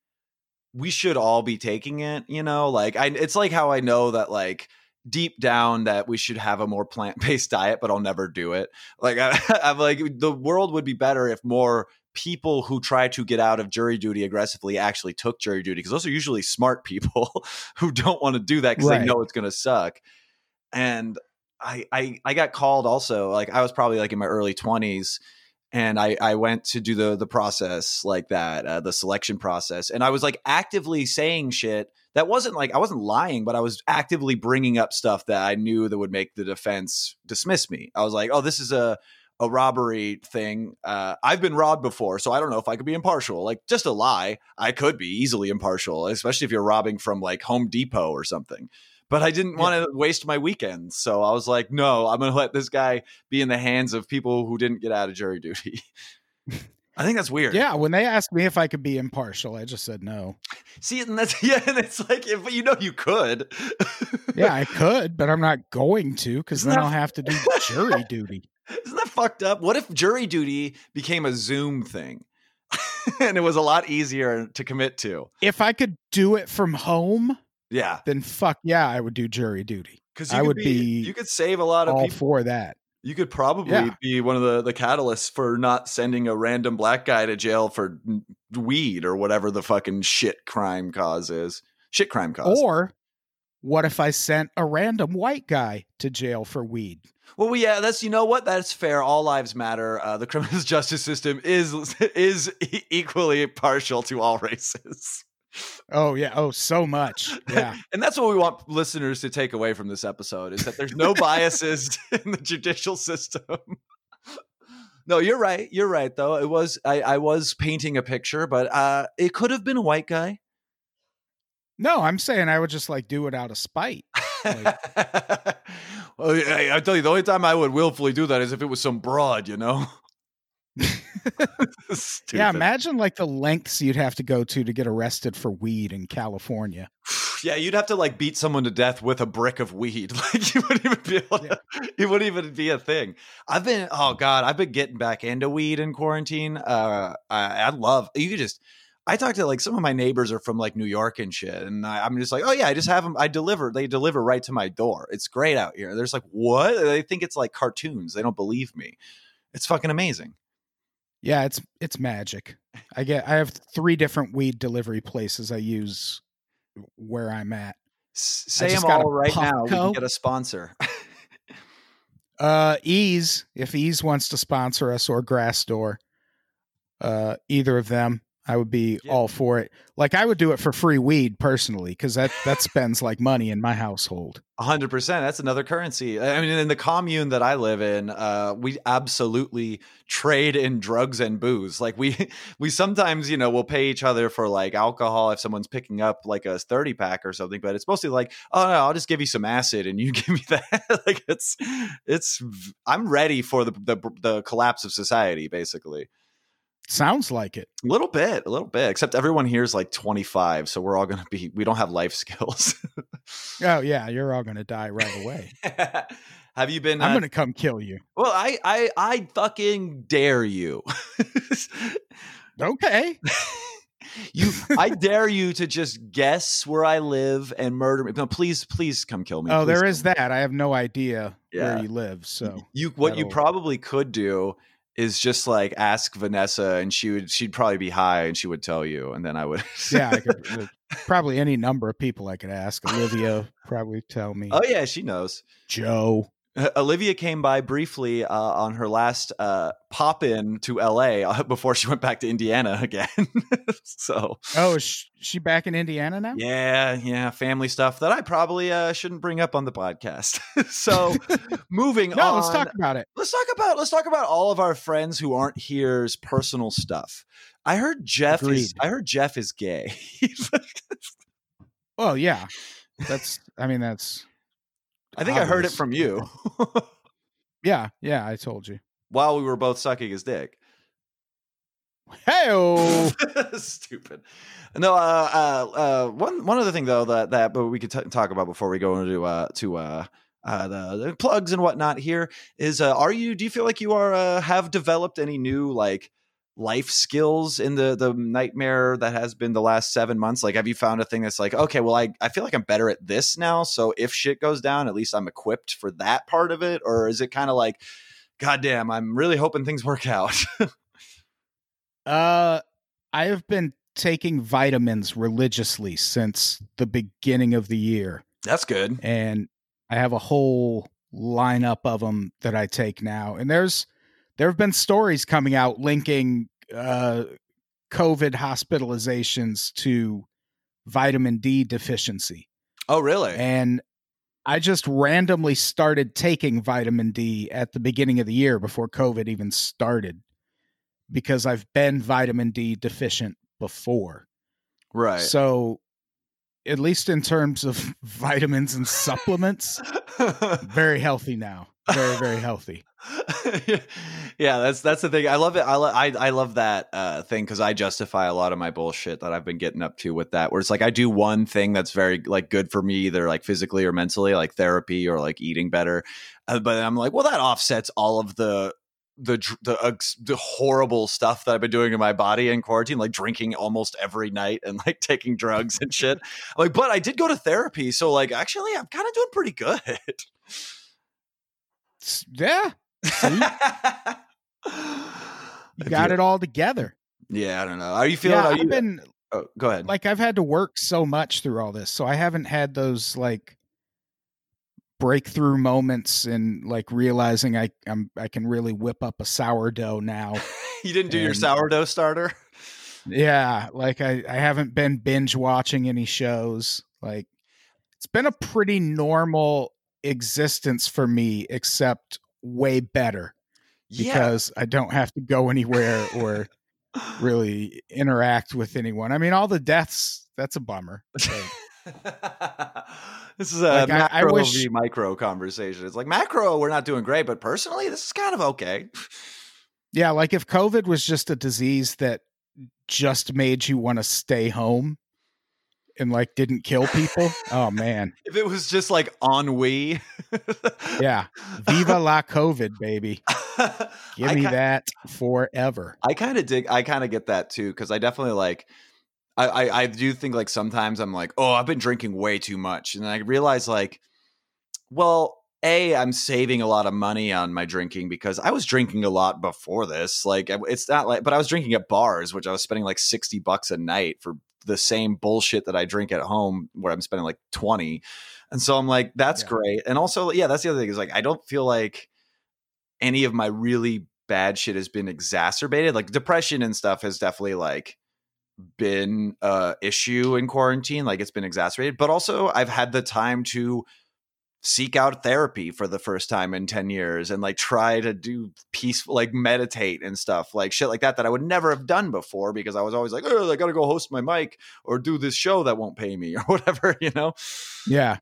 we should all be taking it, you know? Like I it's like how I know that like deep down that we should have a more plant-based diet, but I'll never do it. Like I, I'm like, the world would be better if more people who try to get out of jury duty aggressively actually took jury duty, because those are usually smart people who don't want to do that because right. They know it's going to suck. And I, I, I got called also, like I was probably like in my early twenties, and I, I went to do the, the process like that, uh, the selection process. And I was like actively saying shit that wasn't like, I wasn't lying, but I was actively bringing up stuff that I knew that would make the defense dismiss me. I was like, oh, this is a, a robbery thing. Uh, I've been robbed before, so I don't know if I could be impartial. Like, just a lie. I could be easily impartial, especially if you're robbing from like Home Depot or something. but I didn't want to yeah. waste my weekend. So I was like, no, I'm going to let this guy be in the hands of people who didn't get out of jury duty. I think that's weird. Yeah. When they asked me if I could be impartial, I just said no. See, and that's, yeah. And it's like, if you know, you could. Yeah, I could, but I'm not going to, because then that- I'll have to do jury duty. Isn't that fucked up? What if jury duty became a Zoom thing? And it was a lot easier to commit to. If I could do it from home, yeah, then fuck yeah, I would do jury duty. Because I would be, be you could save a lot of all people for that. You could probably yeah. be one of the, the catalysts for not sending a random black guy to jail for weed or whatever the fucking shit crime cause is. Shit crime cause. Or what if I sent a random white guy to jail for weed? Well, yeah, that's, you know what? That's fair. All lives matter. Uh, the criminal justice system is is equally partial to all races. Oh, yeah. Oh, so much. Yeah. And that's what we want listeners to take away from this episode, is that there's no biases in the judicial system. No, you're right. You're right, though. It was I, I was painting a picture, but uh, it could have been a white guy. No, I'm saying I would just like do it out of spite. Like, well, I, I tell you, the only time I would willfully do that is if it was some broad, you know? Yeah, imagine like the lengths you'd have to go to to get arrested for weed in California. Yeah, you'd have to like beat someone to death with a brick of weed. Like you wouldn't even be able to, yeah. It wouldn't even be a thing. I've been, oh God, I've been getting back into weed in quarantine. Uh, I, I love, you could just, I talked to like some of my neighbors are from like New York and shit. And I, I'm just like, oh yeah, I just have them. I deliver, they deliver right to my door. It's great out here. They're just like, what? They think it's like cartoons. They don't believe me. It's fucking amazing. Yeah, it's it's magic. I get I have three different weed delivery places I use where I'm at. Say them all right now. We can get a sponsor. uh, Ease, if Ease wants to sponsor us, or Grassdoor, uh, either of them, I would be yeah. all for it. Like I would do it for free weed personally, because that, that spends like money in my household. A hundred percent. That's another currency. I mean, in the commune that I live in, uh, we absolutely trade in drugs and booze. Like we, we sometimes, you know, we'll pay each other for like alcohol if someone's picking up like a thirty pack or something, but it's mostly like, oh no, I'll just give you some acid and you give me that. Like it's, it's, I'm ready for the, the, the collapse of society, basically. Sounds like it. A little bit, a little bit, except everyone here is like twenty-five. So we're all going to be, we don't have life skills. Oh yeah. You're all going to die right away. Have you been, I'm uh, going to come kill you. Well, I, I, I fucking dare you. Okay. You, I dare you to just guess where I live and murder me. No, please, please come kill me. Oh, please there is me. that. I have no idea yeah. where you live. So you, what that'll... you probably could do is just like ask Vanessa and she would, she'd probably be high and she would tell you. And then I would, yeah, I could, probably any number of people I could ask. Olivia probably tell me. Oh yeah. She knows. Joe. Olivia came by briefly uh, on her last uh, pop in to L A uh, before she went back to Indiana again. So, oh, is she back in Indiana now? Yeah, yeah, family stuff that I probably uh, shouldn't bring up on the podcast. So, moving no, on, let's talk about it. Let's talk about let's talk about all of our friends who aren't here's personal stuff. I heard Jeff. Is, I heard Jeff is gay. Well, yeah, that's. I mean, that's. I think obvious. I heard it from you. yeah, yeah, I told you. While we were both sucking his dick. Hey-oh! Stupid. No, uh, uh, uh, one one other thing though that that but we could t- talk about before we go into uh to uh, uh the, the plugs and whatnot here is uh, are you do you feel like you are uh, have developed any new like life skills in the the nightmare that has been the last seven months? Like have you found a thing that's like, okay, well i i feel like I'm better at this now, so if shit goes down at least I'm equipped for that part of it? Or is it kind of like, goddamn, I'm really hoping things work out? uh I have been taking vitamins religiously since the beginning of the year. That's good. And I have a whole lineup of them that I take now, and there's There have been stories coming out linking uh, COVID hospitalizations to vitamin D deficiency. Oh, really? And I just randomly started taking vitamin D at the beginning of the year before COVID even started, because I've been vitamin D deficient before. Right. So at least in terms of vitamins and supplements, very healthy now. Very, very healthy. Yeah, that's that's the thing. I love it. I lo- I, I love that uh, thing because I justify a lot of my bullshit that I've been getting up to with that. Where it's like I do one thing that's very like good for me, either like physically or mentally, like therapy or like eating better. Uh, but I'm like, well, that offsets all of the. The the, uh, the horrible stuff that I've been doing in my body in quarantine, like drinking almost every night and like taking drugs and shit. I'm like, but I did go to therapy, so like actually, I'm kind of doing pretty good. Yeah, you got it all together. Yeah, I don't know. Are you feeling? Yeah, are I've you, been. Oh, go ahead. Like I've had to work so much through all this, so I haven't had those like. breakthrough moments and like realizing I I'm, I can really whip up a sourdough now. You didn't do and, your sourdough starter? Yeah. Like I, I haven't been binge watching any shows. Like it's been a pretty normal existence for me, except way better because yeah. I don't have to go anywhere or really interact with anyone. I mean, all the deaths, that's a bummer. Like, this is a like macro I, I wish, v micro conversation. It's like macro, we're not doing great, but personally, this is kind of okay. Yeah, like if COVID was just a disease that just made you want to stay home and like didn't kill people. Oh man. If it was just like ennui. Yeah. Viva la COVID, baby. Give I me kinda, that forever. I kind of dig. I kind of get that too. Cause I definitely like, I, I do think like sometimes I'm like, oh, I've been drinking way too much. And then I realize like, well, A, I'm saving a lot of money on my drinking because I was drinking a lot before this. Like it's not like, but I was drinking at bars, which I was spending like sixty bucks a night for the same bullshit that I drink at home where I'm spending like twenty. And so I'm like, that's yeah. great. And also, yeah, that's the other thing is like, I don't feel like any of my really bad shit has been exacerbated. Like depression and stuff has definitely like, been uh issue in quarantine, like it's been exacerbated, but also I've had the time to seek out therapy for the first time in ten years and like try to do peaceful, like meditate and stuff like shit like that, that I would never have done before because I was always like, oh, I gotta go host my mic or do this show that won't pay me or whatever, you know? Yeah.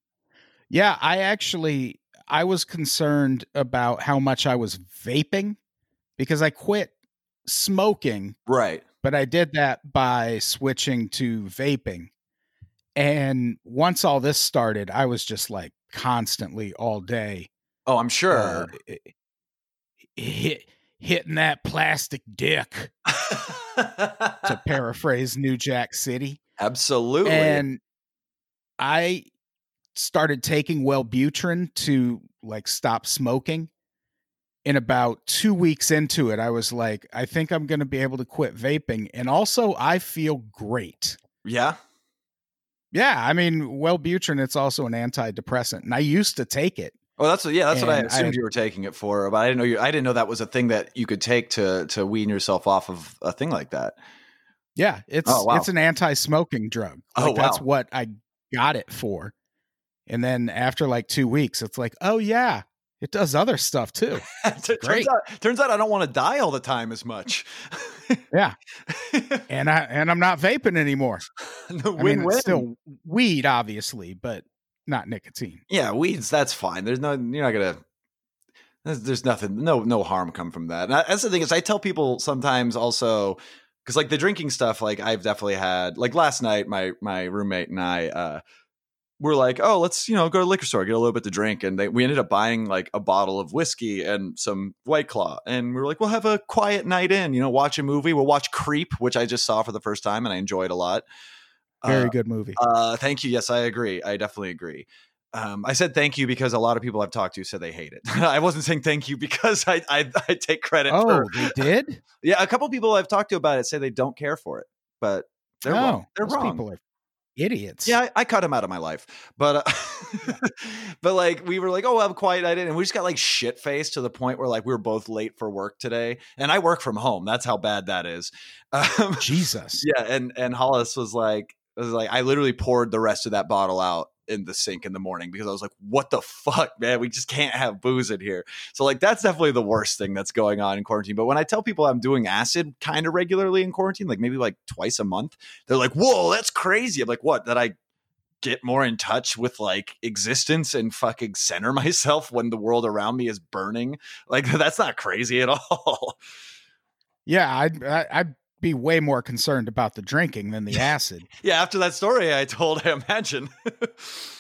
Yeah. I actually, I was concerned about how much I was vaping because I quit smoking. Right. But I did that by switching to vaping. And once all this started, I was just like constantly all day. Oh, I'm sure. Uh, hit, hitting that plastic dick. To paraphrase New Jack City. Absolutely. And I started taking Wellbutrin to like stop smoking. And about two weeks into it, I was like, I think I'm going to be able to quit vaping. And also, I feel great. Yeah. Yeah. I mean, Wellbutrin, it's also an antidepressant. And I used to take it. Oh, that's what, yeah, that's and what I assumed I, you were taking it for. But I didn't know you, I didn't know that was a thing that you could take to, to wean yourself off of a thing like that. Yeah. It's, oh, wow. It's an anti-smoking drug. Like, oh, wow. That's what I got it for. And then after like two weeks, it's like, oh, yeah. It does other stuff too. T- Great. Turns out, turns out I don't want to die all the time as much. Yeah. And I, and I'm not vaping anymore. No, win, I mean, win. It's still weed, obviously, but not nicotine. Yeah. Weeds. That's fine. There's no, you're not going to, there's, there's nothing, no, no harm come from that. And I, that's the thing is I tell people sometimes also, cause like the drinking stuff, like I've definitely had like last night, my, my roommate and I, uh, we're like, oh, let's, you know, go to the liquor store, get a little bit to drink. And they, we ended up buying like a bottle of whiskey and some White Claw. And we were like, we'll have a quiet night in, you know, watch a movie. We'll watch Creep, which I just saw for the first time and I enjoyed a lot. Very uh, good movie. Uh, thank you. Yes, I agree. I definitely agree. Um, I said thank you because a lot of people I've talked to said they hate it. I wasn't saying thank you because I I, I take credit oh, for it. Oh, they did? Yeah, a couple people I've talked to about it say they don't care for it, but they're no, wrong. They're wrong. People are- idiots. Yeah, I, I cut him out of my life, but uh, but like we were like, oh, I'm quiet. I didn't. And we just got like shit faced to the point where like we were both late for work today, and I work from home. That's how bad that is. Um, Jesus. Yeah, and and Hollis was like, was like, I literally poured the rest of that bottle out in the sink in the morning because I was like, what the fuck, man? We just can't have booze in here. So like that's definitely the worst thing that's going on in quarantine. But when I tell people I'm doing acid kind of regularly in quarantine, like maybe like twice a month, they're like, whoa, that's crazy. I'm like, what? That I get more in touch with like existence and fucking center myself when the world around me is burning. Like, that's not crazy at all. Yeah, I'd, I'd be way more concerned about the drinking than the acid. Yeah, after that story I told, I imagine.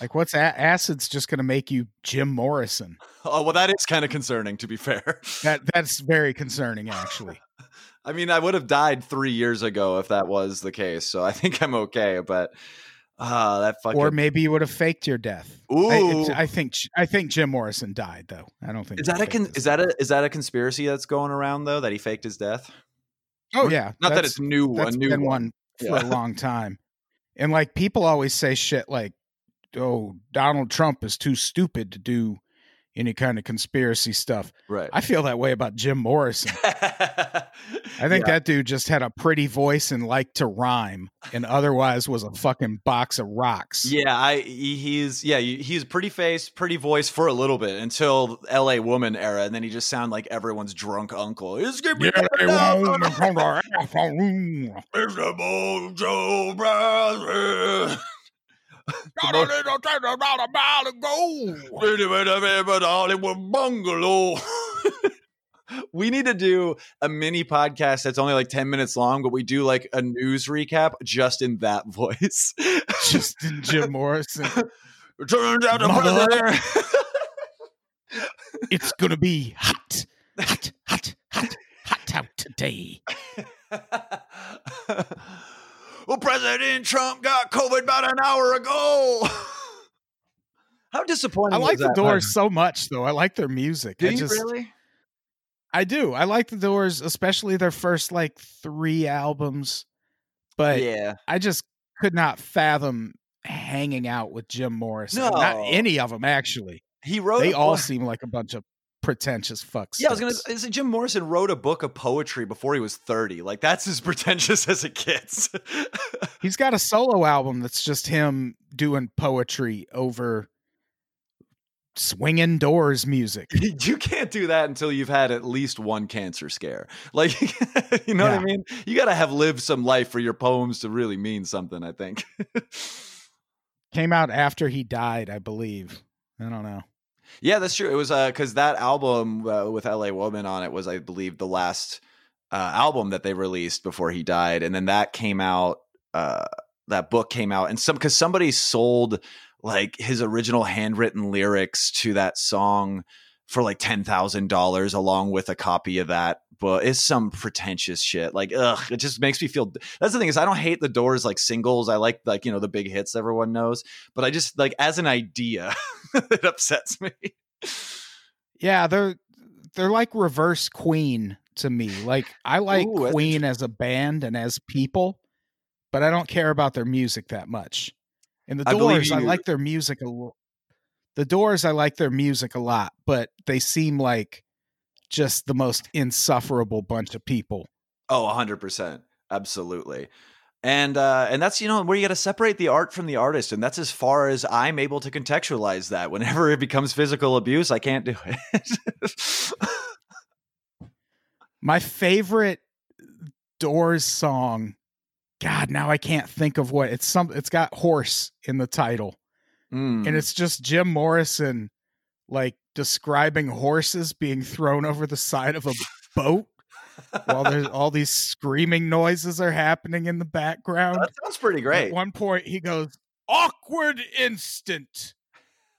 Like, what's a- acid's just going to make you Jim Morrison? Oh, well, that is kind of concerning, to be fair. That That's very concerning, actually. I mean, I would have died three years ago if that was the case, so I think I'm okay, but... Ah, uh, that fucking. Or maybe you would have faked your death. Ooh, I, I think I think Jim Morrison died though. I don't think is that a con- is that a is that a conspiracy that's going around though, that he faked his death? Oh yeah, not that it's new. That's a new been one, one for yeah. a long time. And like people always say shit like, "Oh, Donald Trump is too stupid to do any kind of conspiracy stuff." Right. I feel that way about Jim Morrison. I think yeah. that dude just had a pretty voice and liked to rhyme and otherwise was a fucking box of rocks. Yeah, I he's yeah, he's pretty face, pretty voice for a little bit until L A Woman era, and then he just sound like everyone's drunk uncle. It's gonna be L A woman from the miserable Joe Brown. We need to do a mini podcast that's only like ten minutes long, but we do like a news recap just in that voice. Just in Jim Morrison. Turns out the it's going to be hot, hot, hot, hot, hot out today. Well, President Trump got COVID about an hour ago. How disappointing! I like the Doors so much, though. I like their music. Do I you just, really? I do. I like the Doors, especially their first like three albums. But yeah, I just could not fathom hanging out with Jim Morrison. No. Not any of them, actually. He wrote. They all book. seem like a bunch of pretentious fucks. Yeah, I was gonna say Jim Morrison wrote a book of poetry before he was thirty. Like, that's as pretentious as it gets. He's got a solo album that's just him doing poetry over swinging Doors music. You can't do that until you've had at least one cancer scare. Like, you know yeah. what I mean? You gotta have lived some life for your poems to really mean something, I think. Came out after he died, I believe. I don't know. Yeah, that's true. It was uh because that album uh, with L A Woman on it was, I believe, the last uh, album that they released before he died. And then that came out, uh, that book came out. And some because somebody sold like his original handwritten lyrics to that song for like ten thousand dollars along with a copy of that book. It's some pretentious shit. Like, ugh, it just makes me feel. That's the thing is I don't hate the Doors like singles. I like like, you know, the big hits everyone knows. But I just like as an idea, it upsets me. Yeah, they're they're like reverse Queen to me. Like I like Ooh, Queen as a band and as people, but I don't care about their music that much. And the Doors, I, I like their music a lot. The Doors, I like their music a lot, but they seem like just the most insufferable bunch of people. Oh, one hundred percent. Absolutely. And uh, and that's, you know, where you got to separate the art from the artist. And that's as far as I'm able to contextualize that. Whenever it becomes physical abuse, I can't do it. My favorite Doors song. God, now I can't think of what it's some. It's got horse in the title. Mm. And it's just Jim Morrison, like describing horses being thrown over the side of a boat while there's all these screaming noises are happening in the background. That sounds pretty great. At one point he goes, "Awkward instant.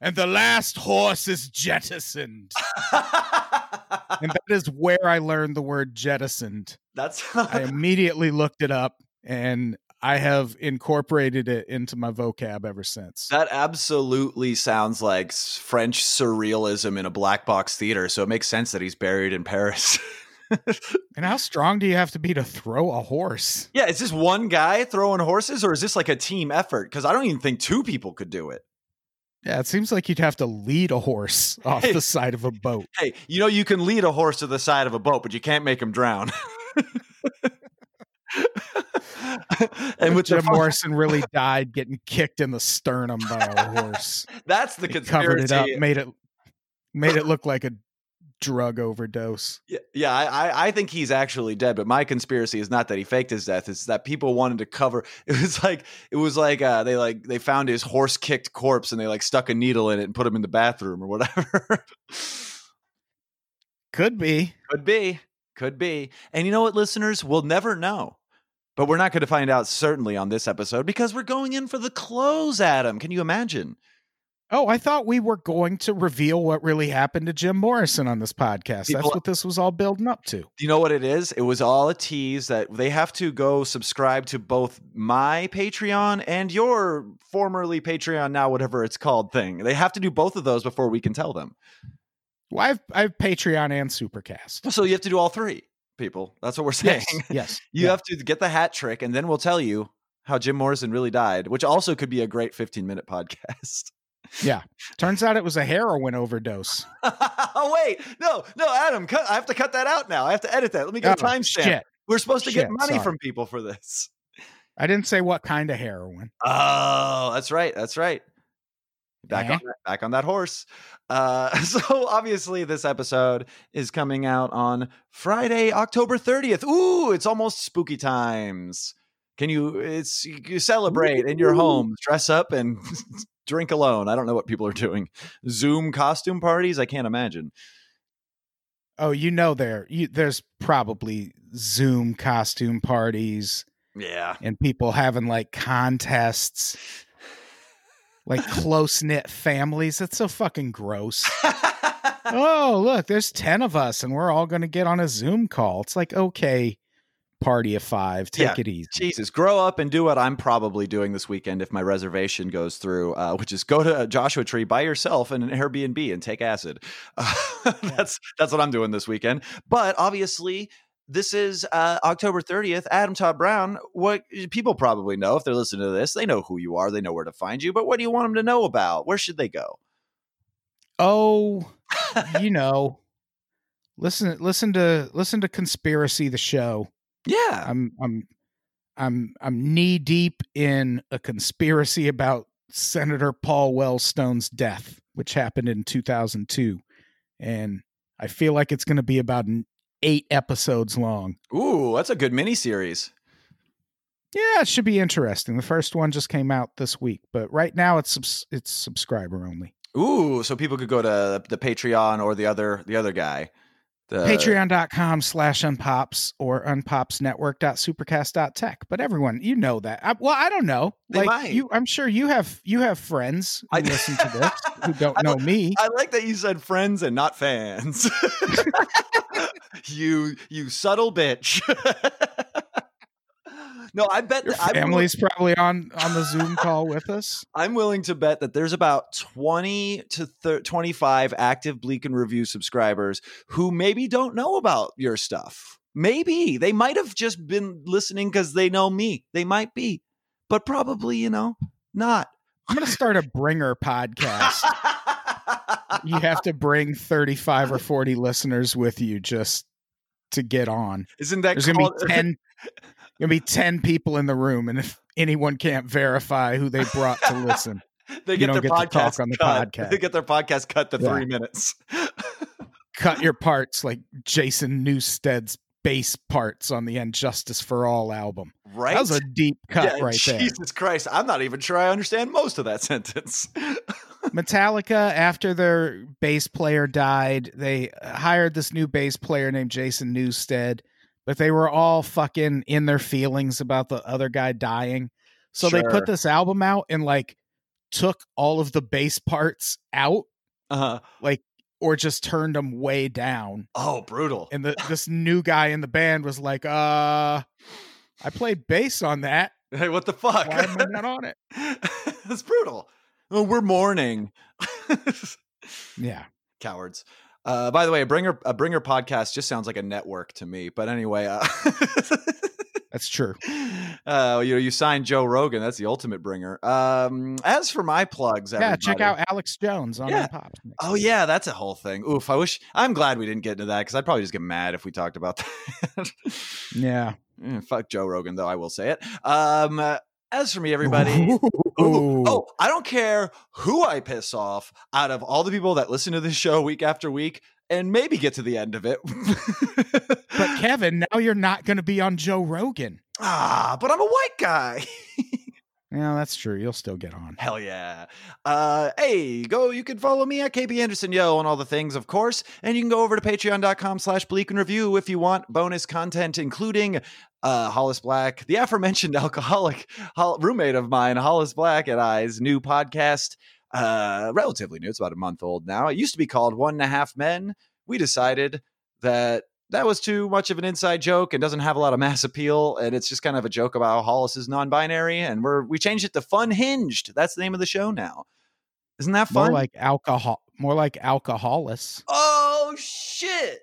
And the last horse is jettisoned." And that is where I learned the word jettisoned. That's I immediately looked it up and I have incorporated it into my vocab ever since. That absolutely sounds like French surrealism in a black box theater. So it makes sense that he's buried in Paris. And how strong do you have to be to throw a horse? Yeah. Is this one guy throwing horses or is this like a team effort? Cause I don't even think two people could do it. Yeah, it seems like you'd have to lead a horse off hey, the side of a boat. Hey, you know, you can lead a horse to the side of a boat, but you can't make him drown. And with Jim Morrison really died getting kicked in the sternum by a horse. That's the conspiracy. Covered it up, made it made it look like a drug overdose. Yeah, yeah, I, I think he's actually dead. But my conspiracy is not that he faked his death; it's that people wanted to cover. It was like it was like uh, they like they found his horse-kicked corpse and they like stuck a needle in it and put him in the bathroom or whatever. Could be, could be, could be. And you know what, listeners, we'll never know. But we're not going to find out certainly on this episode because we're going in for the close, Adam. Can you imagine? Oh, I thought we were going to reveal what really happened to Jim Morrison on this podcast. People, that's what this was all building up to. Do you know what it is? It was all a tease that they have to go subscribe to both my Patreon and your formerly Patreon, now whatever it's called thing. They have to do both of those before we can tell them. Well, I have, I have Patreon and Supercast. So you have to do all three. People. That's what we're saying. Yes. yes you yeah. have to get the hat trick, and then we'll tell you how Jim Morrison really died, which also could be a great fifteen minute podcast. Yeah. Turns out it was a heroin overdose. Oh, wait. No, no, Adam, cut, I have to cut that out now. I have to edit that. Let me get oh, a timestamp. We're supposed to shit, get money sorry. from people for this. I didn't say what kind of heroin. Oh, that's right. That's right. Back on, back on that horse. Uh, so obviously this episode is coming out on Friday, October thirtieth. Ooh, it's almost spooky times. Can you, it's, you celebrate in your home, dress up and drink alone. I don't know what people are doing. Zoom costume parties. I can't imagine. Oh, you know, there, you, there's probably Zoom costume parties. Yeah. And people having like contests. Like close-knit families. That's so fucking gross. Oh, look, there's ten of us, and we're all going to get on a Zoom call. It's like, okay, party of five. Take yeah, it easy. Jesus, grow up and do what I'm probably doing this weekend if my reservation goes through, uh, which is go to Joshua Tree by yourself in an Airbnb and take acid. Uh, yeah. That's that's what I'm doing this weekend. But obviously, this is uh, October thirtieth. Adam Todd Brown, what people probably know if they're listening to this, they know who you are. They know where to find you. But what do you want them to know about? Where should they go? Oh, you know, listen, listen to listen to Conspiracy, the show. Yeah, I'm I'm I'm I'm knee deep in a conspiracy about Senator Paul Wellstone's death, which happened in two thousand two. And I feel like it's going to be about an eight episodes long. Ooh, that's a good miniseries. Yeah, it should be interesting. The first one just came out this week, but right now it's subs- it's subscriber only. Ooh, so people could go to the Patreon or the other the other guy. The... Patreon.com slash unpops or unpopsnetwork.supercast.tech. But everyone, you know that. I, well, I don't know. They like might. you, I'm sure you have you have friends who I... listen to this who don't I know me. I like that you said friends and not fans. You you subtle bitch. No, I bet your that family's I'm, probably on, on the Zoom call with us. I'm willing to bet that there's about twenty to thirty, twenty-five active Bleak and Review subscribers who maybe don't know about your stuff. Maybe they might have just been listening because they know me. They might be, but probably, you know, not. I'm going to start a bringer podcast. You have to bring thirty-five or forty listeners with you just to get on. Isn't that there's called- gonna be ten gonna be ten people in the room, and if anyone can't verify who they brought to listen, they get their get podcast talk on the cut. podcast. They get their podcast cut to yeah. three minutes. Cut your parts like Jason Newstead's bass parts on the end Justice for All album. Right, that was a deep cut yeah, right Jesus there. Jesus Christ, I'm not even sure I understand most of that sentence. Metallica, after their bass player died, they hired this new bass player named Jason Newstead, but they were all fucking in their feelings about the other guy dying. So sure. They put this album out and like took all of the bass parts out, uh-huh. like, or just turned them way down. Oh, brutal. And the, this new guy in the band was like, uh, I played bass on that. Hey, what the fuck? Why am I not on it? That's brutal. Oh, we're mourning. Yeah. Cowards. Uh, by the way, a bringer, a bringer podcast just sounds like a network to me. But anyway. Uh, that's true. Uh, you know, you signed Joe Rogan. That's the ultimate bringer. Um, as for my plugs. Yeah, everybody, check out Alex Jones on yeah. Pop. Oh, week. Yeah. That's a whole thing. Oof. I wish. I'm glad we didn't get into that because I'd probably just get mad if we talked about that. Yeah. Mm, fuck Joe Rogan, though. I will say it. Um, uh, As for me, everybody, ooh, oh, I don't care who I piss off out of all the people that listen to this show week after week. and maybe get to the end of it. But Kevin, now you're not going to be on Joe Rogan. Ah, but I'm a white guy. Yeah, that's true. You'll still get on. Hell yeah. Uh, hey, go. You can follow me at K B Anderson Yo on all the things, of course. And you can go over to patreon.com slash bleak and review if you want bonus content, including uh, Hollis Black, the aforementioned alcoholic hol- roommate of mine, Hollis Black and I's new podcast. Uh, relatively new. It's about a month old now. It used to be called One and a Half Men. We decided that that was too much of an inside joke and doesn't have a lot of mass appeal. And it's just kind of a joke about how Hollis is non-binary. And we're, we changed it to Fun Hinged. That's the name of the show now. Isn't that fun? More like alcohol, more like alcoholis. Oh shit.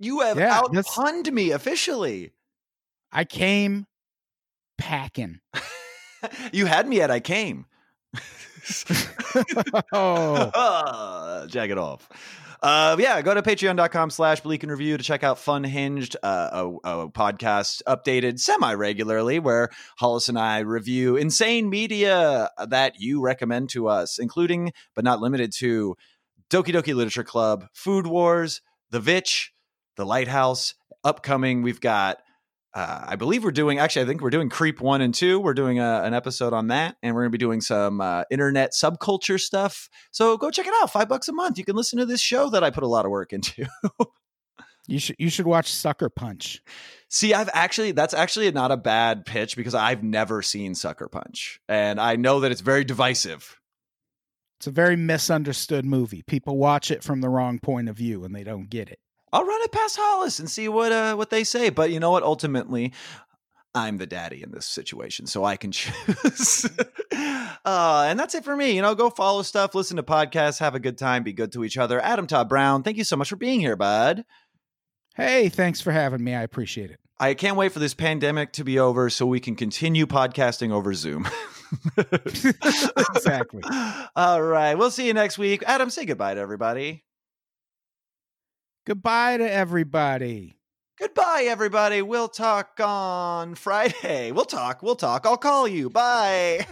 You have yeah, outpunned me officially. I came packing. You had me at, I came. Oh, jag it off. Uh, yeah, go to patreon.com slash bleak and review to check out Fun Hinged, uh, a, a podcast updated semi-regularly where Hollis and I review insane media that you recommend to us, including but not limited to Doki Doki Literature Club, Food Wars, The Vitch, The Lighthouse. Upcoming, we've got, uh, I believe we're doing, actually, I think we're doing Creep one and two. We're doing a, an episode on that, and we're going to be doing some uh, internet subculture stuff. So go check it out. Five bucks a month. You can listen to this show that I put a lot of work into. You should you should watch Sucker Punch. See, I've actually, that's actually not a bad pitch because I've never seen Sucker Punch, and I know that it's very divisive. It's a very misunderstood movie. People watch it from the wrong point of view, and they don't get it. I'll run it past Hollis and see what uh, what they say. But you know what? Ultimately, I'm the daddy in this situation, so I can choose. uh, and that's it for me. You know, go follow stuff, listen to podcasts, have a good time, be good to each other. Adam Todd Brown, thank you so much for being here, bud. Hey, thanks for having me. I appreciate it. I can't wait for this pandemic to be over so we can continue podcasting over Zoom. Exactly. All right. We'll see you next week. Adam, say goodbye to everybody. Goodbye to everybody. Goodbye, everybody. We'll talk on Friday. We'll talk. We'll talk. I'll call you. Bye.